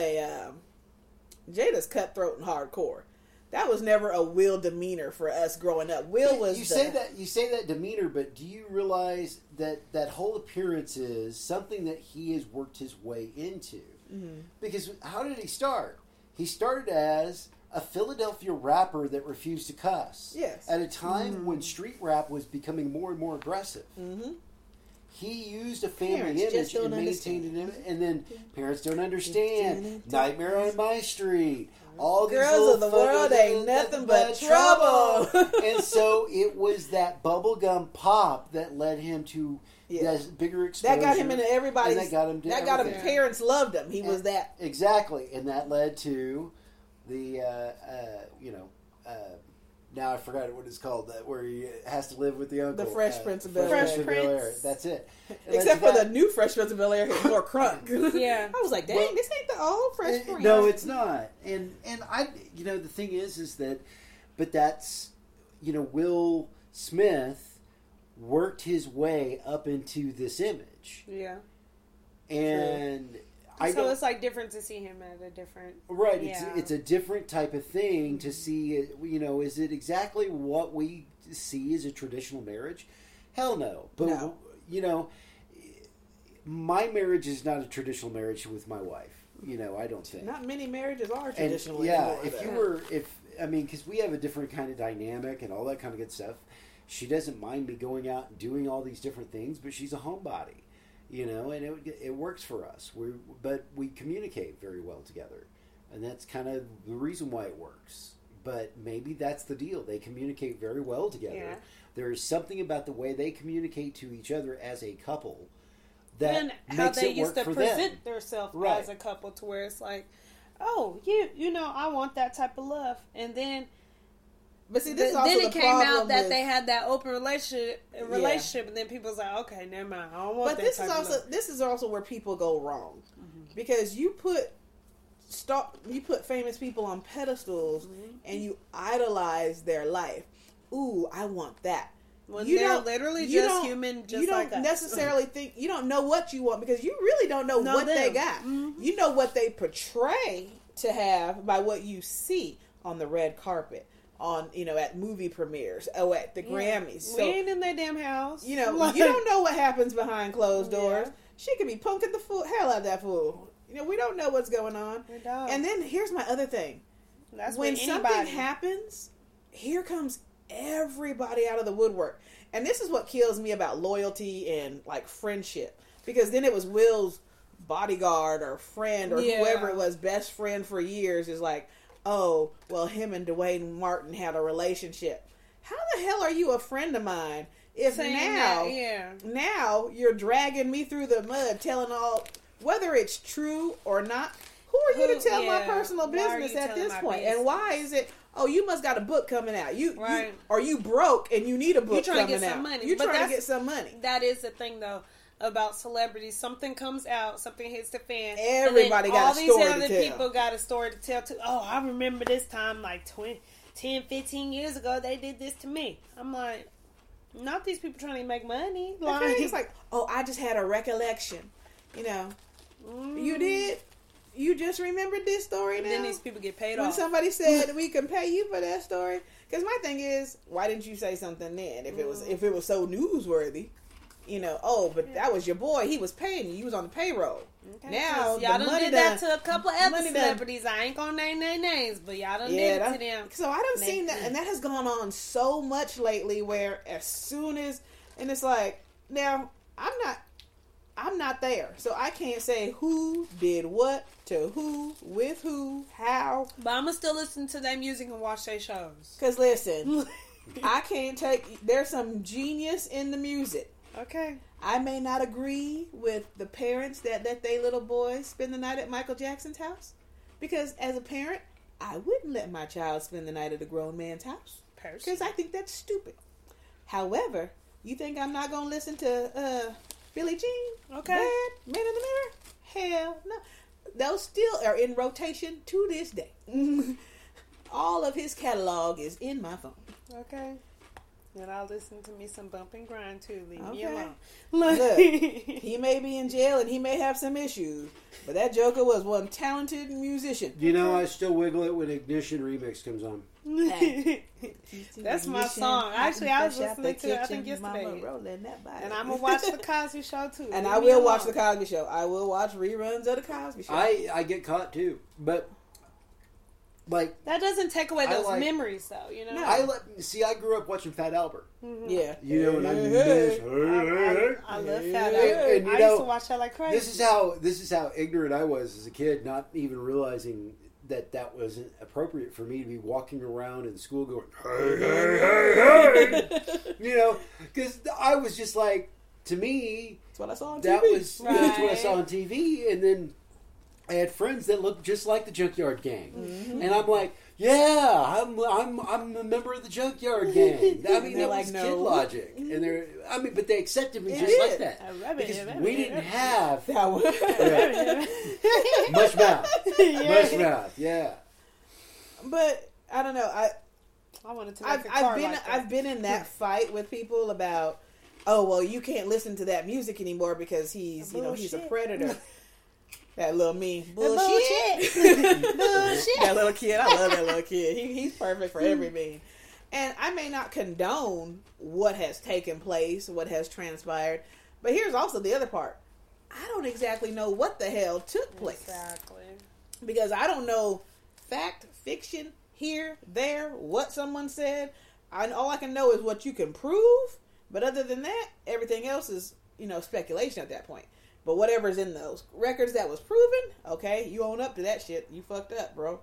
Jada's cutthroat and hardcore. That was never a Will demeanor for us growing up. Will was you say that demeanor, but do you realize that whole appearance is something that he has worked his way into? Mm-hmm. Because how did he start? He started as a Philadelphia rapper that refused to cuss. Yes. At a time when street rap was becoming more and more aggressive. Mm-hmm. He used a family image and maintained an image, and then parents don't understand. Nightmare on My Street. All these girls of the world ain't nothing but trouble. And so it was that bubblegum pop that led him to that bigger exposure. That got him into everybody's. And that got him. Parents loved him. He was that exactly, and that led to the now I forgot what it's called, that where he has to live with the uncle. The Fresh Prince of Bel-Air. That's it. Except for the new Fresh Prince of Bel-Air, more crunk. Yeah. I was like, dang, this ain't the old Fresh Prince. No, it's not. And I, you know, the thing is that, but that's, you know, Will Smith worked his way up into this image. Yeah. And... True. So it's like different to see him as a different... Right. Yeah. It's a different type of thing to see, you know, is it exactly what we see as a traditional marriage? Hell no. But, you know, my marriage is not a traditional marriage with my wife. You know, I don't think. Not many marriages are traditional anymore. Yeah, because we have a different kind of dynamic and all that kind of good stuff. She doesn't mind me going out and doing all these different things, but she's a homebody. You know, and it works for us. But we communicate very well together. And that's kind of the reason why it works. But maybe that's the deal. They communicate very well together. Yeah. There is something about the way they communicate to each other as a couple that makes it work for them. How they used to present themselves as a couple, to where it's like, oh, you know, I want that type of love. And then... But see, this then it came out that they had that open relationship, and then people was like, "Okay, never mind, I don't want." But this is also where people go wrong, mm-hmm. because you put famous people on pedestals, mm-hmm. and you idolize their life. Ooh, I want that. When they're literally just human, just like us. You don't necessarily think, you don't know what you want because you really don't know what they got. Mm-hmm. You know what they portray to have by what you see on the red carpet, on, you know, at movie premieres, at the Grammys. So, we ain't in their damn house. You know, you don't know what happens behind closed doors. Yeah. She could be punking the hell out of that fool. You know, we don't know what's going on. And then here's my other thing. That's when something happens, here comes everybody out of the woodwork. And this is what kills me about loyalty and, like, friendship. Because then it was Will's bodyguard or friend or whoever it was, best friend for years, is like, oh, well, him and Dwayne Martin had a relationship. How the hell are you a friend of mine if now you're dragging me through the mud, telling all, whether it's true or not, who are you to tell my personal business at this point? And why is it, oh, you must got a book coming out. You or you broke and you need a book coming out. You're trying to get some money. You're trying to get some money. That is the thing, though, about celebrities. Something comes out, something hits the fan. Everybody got a story to tell. All these other people got a story to tell, too. Oh, I remember this time, like 10, 15 years ago, they did this to me. I'm like, not these people trying to make money. Like, it's like, oh, I just had a recollection. You know, you did? You just remembered this story and now? Then these people get paid off. When somebody said, we can pay you for that story. Because my thing is, why didn't you say something then? If it was so newsworthy, you know, oh, but that was your boy. He was paying you. He was on the payroll. Okay. Now, y'all done did that to a couple of other celebrities. I ain't going to name their names, but y'all done did it to them. So I done seen that. And that has gone on so much lately where as soon as, and it's like, now, I'm not there, so I can't say who did what to who with who how. But I'ma still listen to their music and watch their shows. Cause listen, I can't take. There's some genius in the music. Okay. I may not agree with the parents that let their little boy spend the night at Michael Jackson's house, because as a parent, I wouldn't let my child spend the night at a grown man's house. Because I think that's stupid. However, you think I'm not gonna listen to Billie Jean, okay. Bad, Man in the Mirror, hell no. Those still are in rotation to this day. All of his catalog is in my phone. Okay. Then I'll listen to me some Bump and Grind too. Leave me alone. Look, he may be in jail and he may have some issues, but that joker was one talented musician. You know, I still wiggle it when Ignition Remix comes on. That's my song. Actually, I was listening to it, I think, yesterday. And I'm gonna watch the Cosby Show too. And I will watch the Cosby Show. I will watch reruns of the Cosby Show. I get caught too, but like that doesn't take away those memories, though. You know, I grew up watching Fat Albert. Mm-hmm. Yeah, you know what I mean. I love Fat Albert. And, I used to watch that like crazy. This is how ignorant I was as a kid, not even realizing that wasn't appropriate for me to be walking around in school going, hey, hey. You know, because I was just like, to me, that's what I saw on TV. That's what I saw on TV. And then I had friends that looked just like the Junkyard Gang. Mm-hmm. And I'm like, yeah, I'm a member of the Junkyard Gang. I mean, that was kid logic. And but they accepted me just like that. We didn't have that one. Much mouth. Much mouth, yeah. But I don't know. I wanted to make I've been in that fight with people about, oh, well, you can't listen to that music anymore because he's a predator. That little mean bullshit. That little kid. I love that little kid. He's perfect for every meme. And I may not condone what has taken place, what has transpired, but here's also the other part. I don't exactly know what the hell took place. Exactly. Because I don't know fact, fiction, here, there, what someone said. All I can know is what you can prove. But other than that, everything else is, you know, speculation at that point. But whatever's in those records that was proven, okay, you own up to that shit. You fucked up, bro.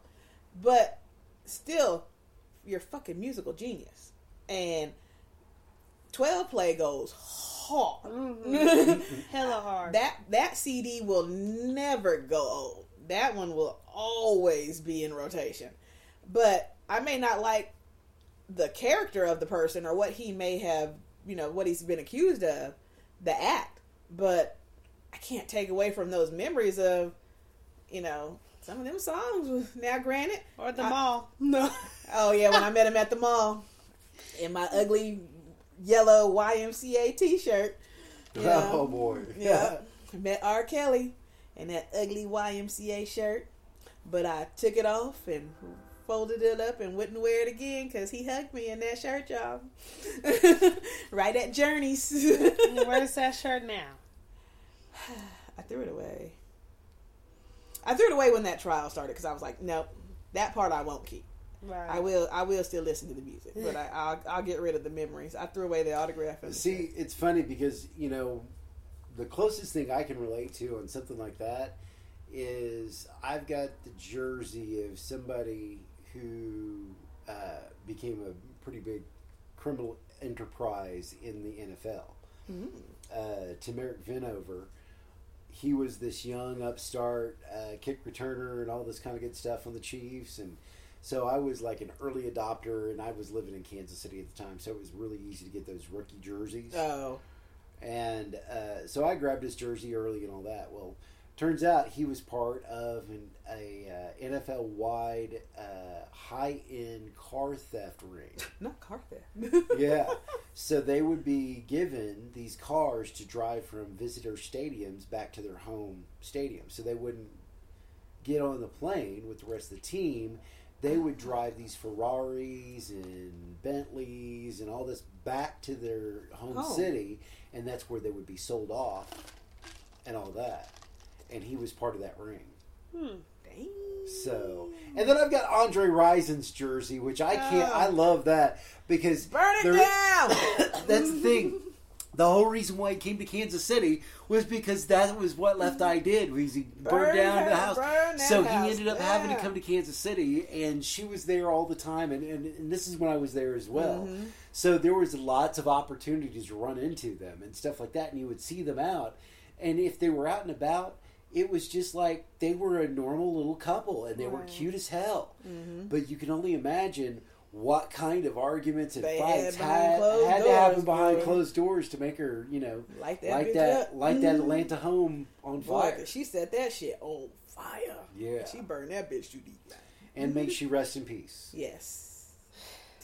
But still, you're a fucking musical genius. And 12 Play goes hard. Mm-hmm. Hella hard. That CD will never go old. That one will always be in rotation. But I may not like the character of the person or what he may have, you know, what he's been accused of, the act. But I can't take away from those memories of, you know, some of them songs. Now, granted, or the mall. No. Oh yeah, when I met him at the mall in my ugly yellow YMCA t-shirt. Yeah. Oh boy. Yeah. Met R. Kelly in that ugly YMCA shirt, but I took it off and folded it up and wouldn't wear it again because he hugged me in that shirt, y'all. Right at Journeys. Where's that shirt now? I threw it away. I threw it away when that trial started because I was like, nope, that part I won't keep. Right. I will still listen to the music, but I'll get rid of the memories. I threw away the autograph. See, it's funny because, you know, the closest thing I can relate to on something like that is I've got the jersey of somebody who became a pretty big criminal enterprise in the NFL. Mm-hmm. Tamarick Vanover. He was this young upstart kick returner and all this kind of good stuff on the Chiefs, and so I was like an early adopter, and I was living in Kansas City at the time, so it was really easy to get those rookie jerseys. Oh. And so I grabbed his jersey early and all that. Well, turns out he was part of an NFL-wide high-end car theft ring. Not car theft. Yeah. So they would be given these cars to drive from visitor stadiums back to their home stadium. So they wouldn't get on the plane with the rest of the team. They would drive these Ferraris and Bentleys and all this back to their home city, and that's where they would be sold off and all that. And he was part of that ring. Hmm. Dang. So, and then I've got Andre Rison's jersey, which I can't. I love that because burn it down. That's the thing. The whole reason why he came to Kansas City was because that was what Left Eye did. He burned down the house. So he ended up having to come to Kansas City, and she was there all the time. And this is when I was there as well. Mm-hmm. So there was lots of opportunities to run into them and stuff like that, and you would see them out. And if they were out and about, it was just like they were a normal little couple, and they were cute as hell. Mm-hmm. But you can only imagine what kind of arguments and fights had to happen behind closed doors to make her, you know, like that Atlanta home on fire. Boy, she set that shit on fire. Yeah, she burned that bitch too deep. And may she rest in peace. Yes,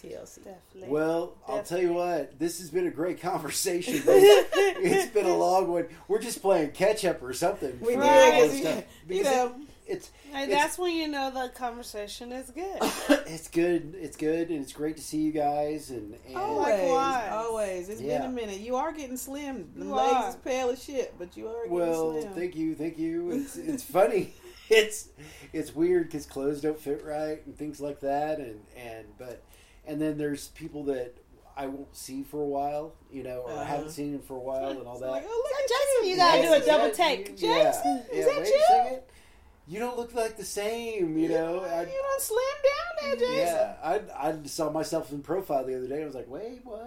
TLC. Definitely. Well, I'll tell you what, this has been a great conversation. It's been a long one. We're just playing catch up or something. We did, you know. That's when you know the conversation is good. It's good, and it's great to see you guys. And always. It's been a minute. You are getting slim. The legs is pale as shit, but you are getting slim. Well, thank you. It's funny. It's weird because clothes don't fit right and things like that, and then there's people that I won't see for a while, you know, or I haven't seen him for a while, and all that. Like, oh, look, Jason, you gotta do a double take. Jason, is that you? You don't look like the same, you know. You don't slim down there, Jason. Yeah, I saw myself in profile the other day. I was like, wait, what?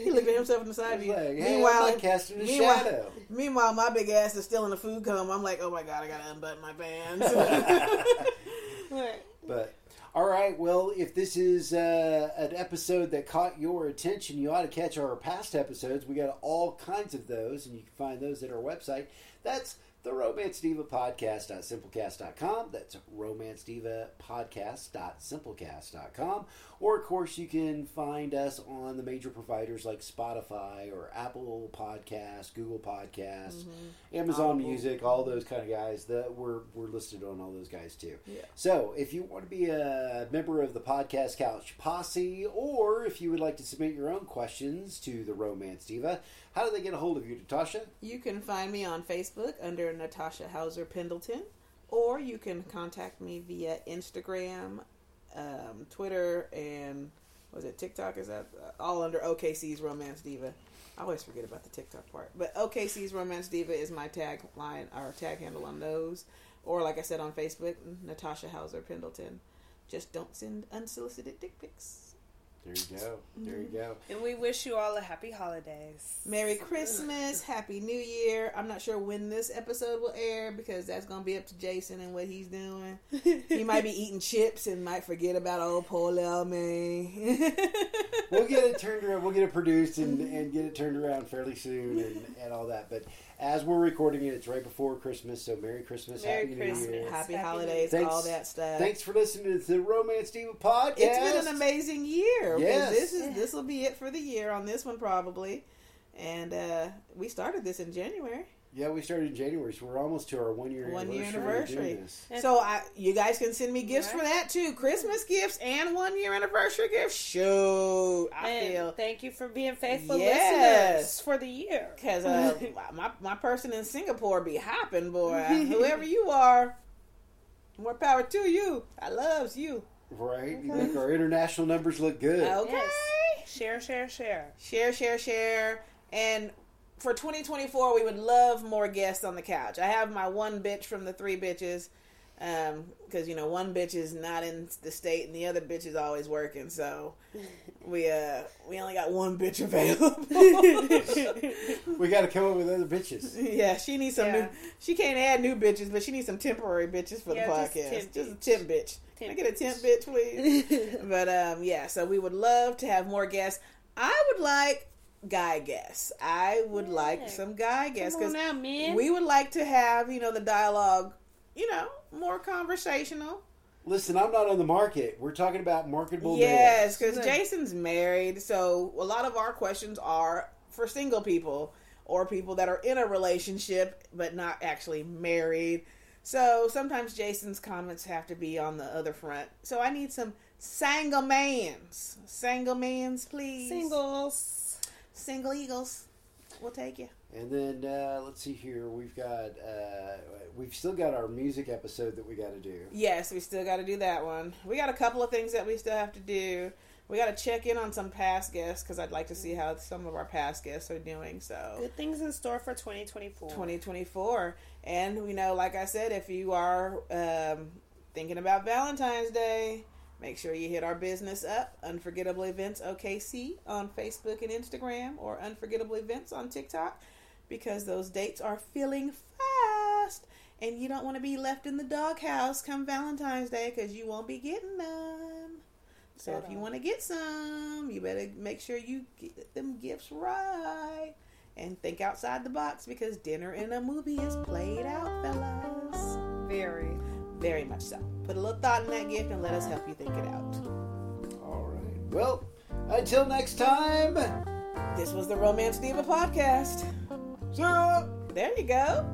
He looked at himself in the side view. Like, hey, meanwhile, I'm like casting a shadow. Meanwhile, my big ass is still in the food coma. I'm like, oh my God, I gotta unbutton my pants. But all right, well, if this is an episode that caught your attention, you ought to catch our past episodes. We got all kinds of those, and you can find those at our website. That's The Romance Diva Podcast.simplecast.com. That's Romance Diva Podcast.simplecast.com. Or, of course, you can find us on the major providers like Spotify or Apple Podcasts, Google Podcasts, Amazon Music, all those kind of guys. That we're listed on all those guys, too. Yeah. So, if you want to be a member of the Podcast Couch Posse, or if you would like to submit your own questions to The Romance Diva, how do they get a hold of you, Natasha? You can find me on Facebook under Natasha Hauser Pendleton, or you can contact me via Instagram, Twitter, and was it TikTok? Is that all under OKC's Romance Diva? I always forget about the TikTok part, but OKC's Romance Diva is my tagline or tag handle on those. Or like I said on Facebook, Natasha Hauser Pendleton. Just don't send unsolicited dick pics. There you go. And we wish you all a happy holidays. Merry Christmas. Happy New Year. I'm not sure when this episode will air because that's going to be up to Jason and what he's doing. He might be eating chips and might forget about old poor old me. We'll get it turned around. We'll get it produced and get it turned around fairly soon and all that. But as we're recording it, it's right before Christmas, so Merry Christmas, Happy New Year. Happy holidays, all that stuff. Thanks for listening to the Romance Diva Podcast. It's been an amazing year. because this will be it for the year on this one probably. And we started this in January. Yeah, we started in January, so we're almost to our one-year anniversary of this. So you guys can send me gifts for that, too. Christmas gifts and one-year anniversary gifts. Shoot. Thank you for being faithful listeners for the year. Because my person in Singapore be hopping, boy. Whoever you are, more power to you. I loves you. Right. Okay. You think our international numbers look good. Okay. Yes. Share. And... for 2024, we would love more guests on the couch. I have my one bitch from the three bitches, because, one bitch is not in the state and the other bitch is always working, so we only got one bitch available. We got to come up with other bitches. Yeah, she needs some new... She can't add new bitches, but she needs some temporary bitches for the podcast. Just a temp bitch. Can I get a temp bitch, please? But, so we would love to have more guests. I would like... guy guests. I would like some guy guests because we would like to have, the dialogue, more conversational. Listen, I'm not on the market. We're talking about marketable males. Yes, because Jason's married, so a lot of our questions are for single people or people that are in a relationship but not actually married. So sometimes Jason's comments have to be on the other front. So I need some single mans. Single mans, please. Singles. Single Eagles, we'll take you. And then let's see here. We've got we've still got our music episode that we got to do. Yes, we still got to do that one. We got a couple of things that we still have to do. We got to check in on some past guests because I'd like to see how some of our past guests are doing. So good things in store for 2024. 2024, and like I said, if you are thinking about Valentine's Day. Make sure you hit our business up, Unforgettable Events OKC on Facebook and Instagram, or Unforgettable Events on TikTok, because those dates are filling fast, and you don't want to be left in the doghouse come Valentine's Day, because you won't be getting them. So if you want to get some, you better make sure you get them gifts right, and think outside the box, because dinner and a movie is played out, fellas. Very. Very much so. Put a little thought in that gift and let us help you think it out. All right. Well, until next time. This was the Romance Diva Podcast. So, there you go.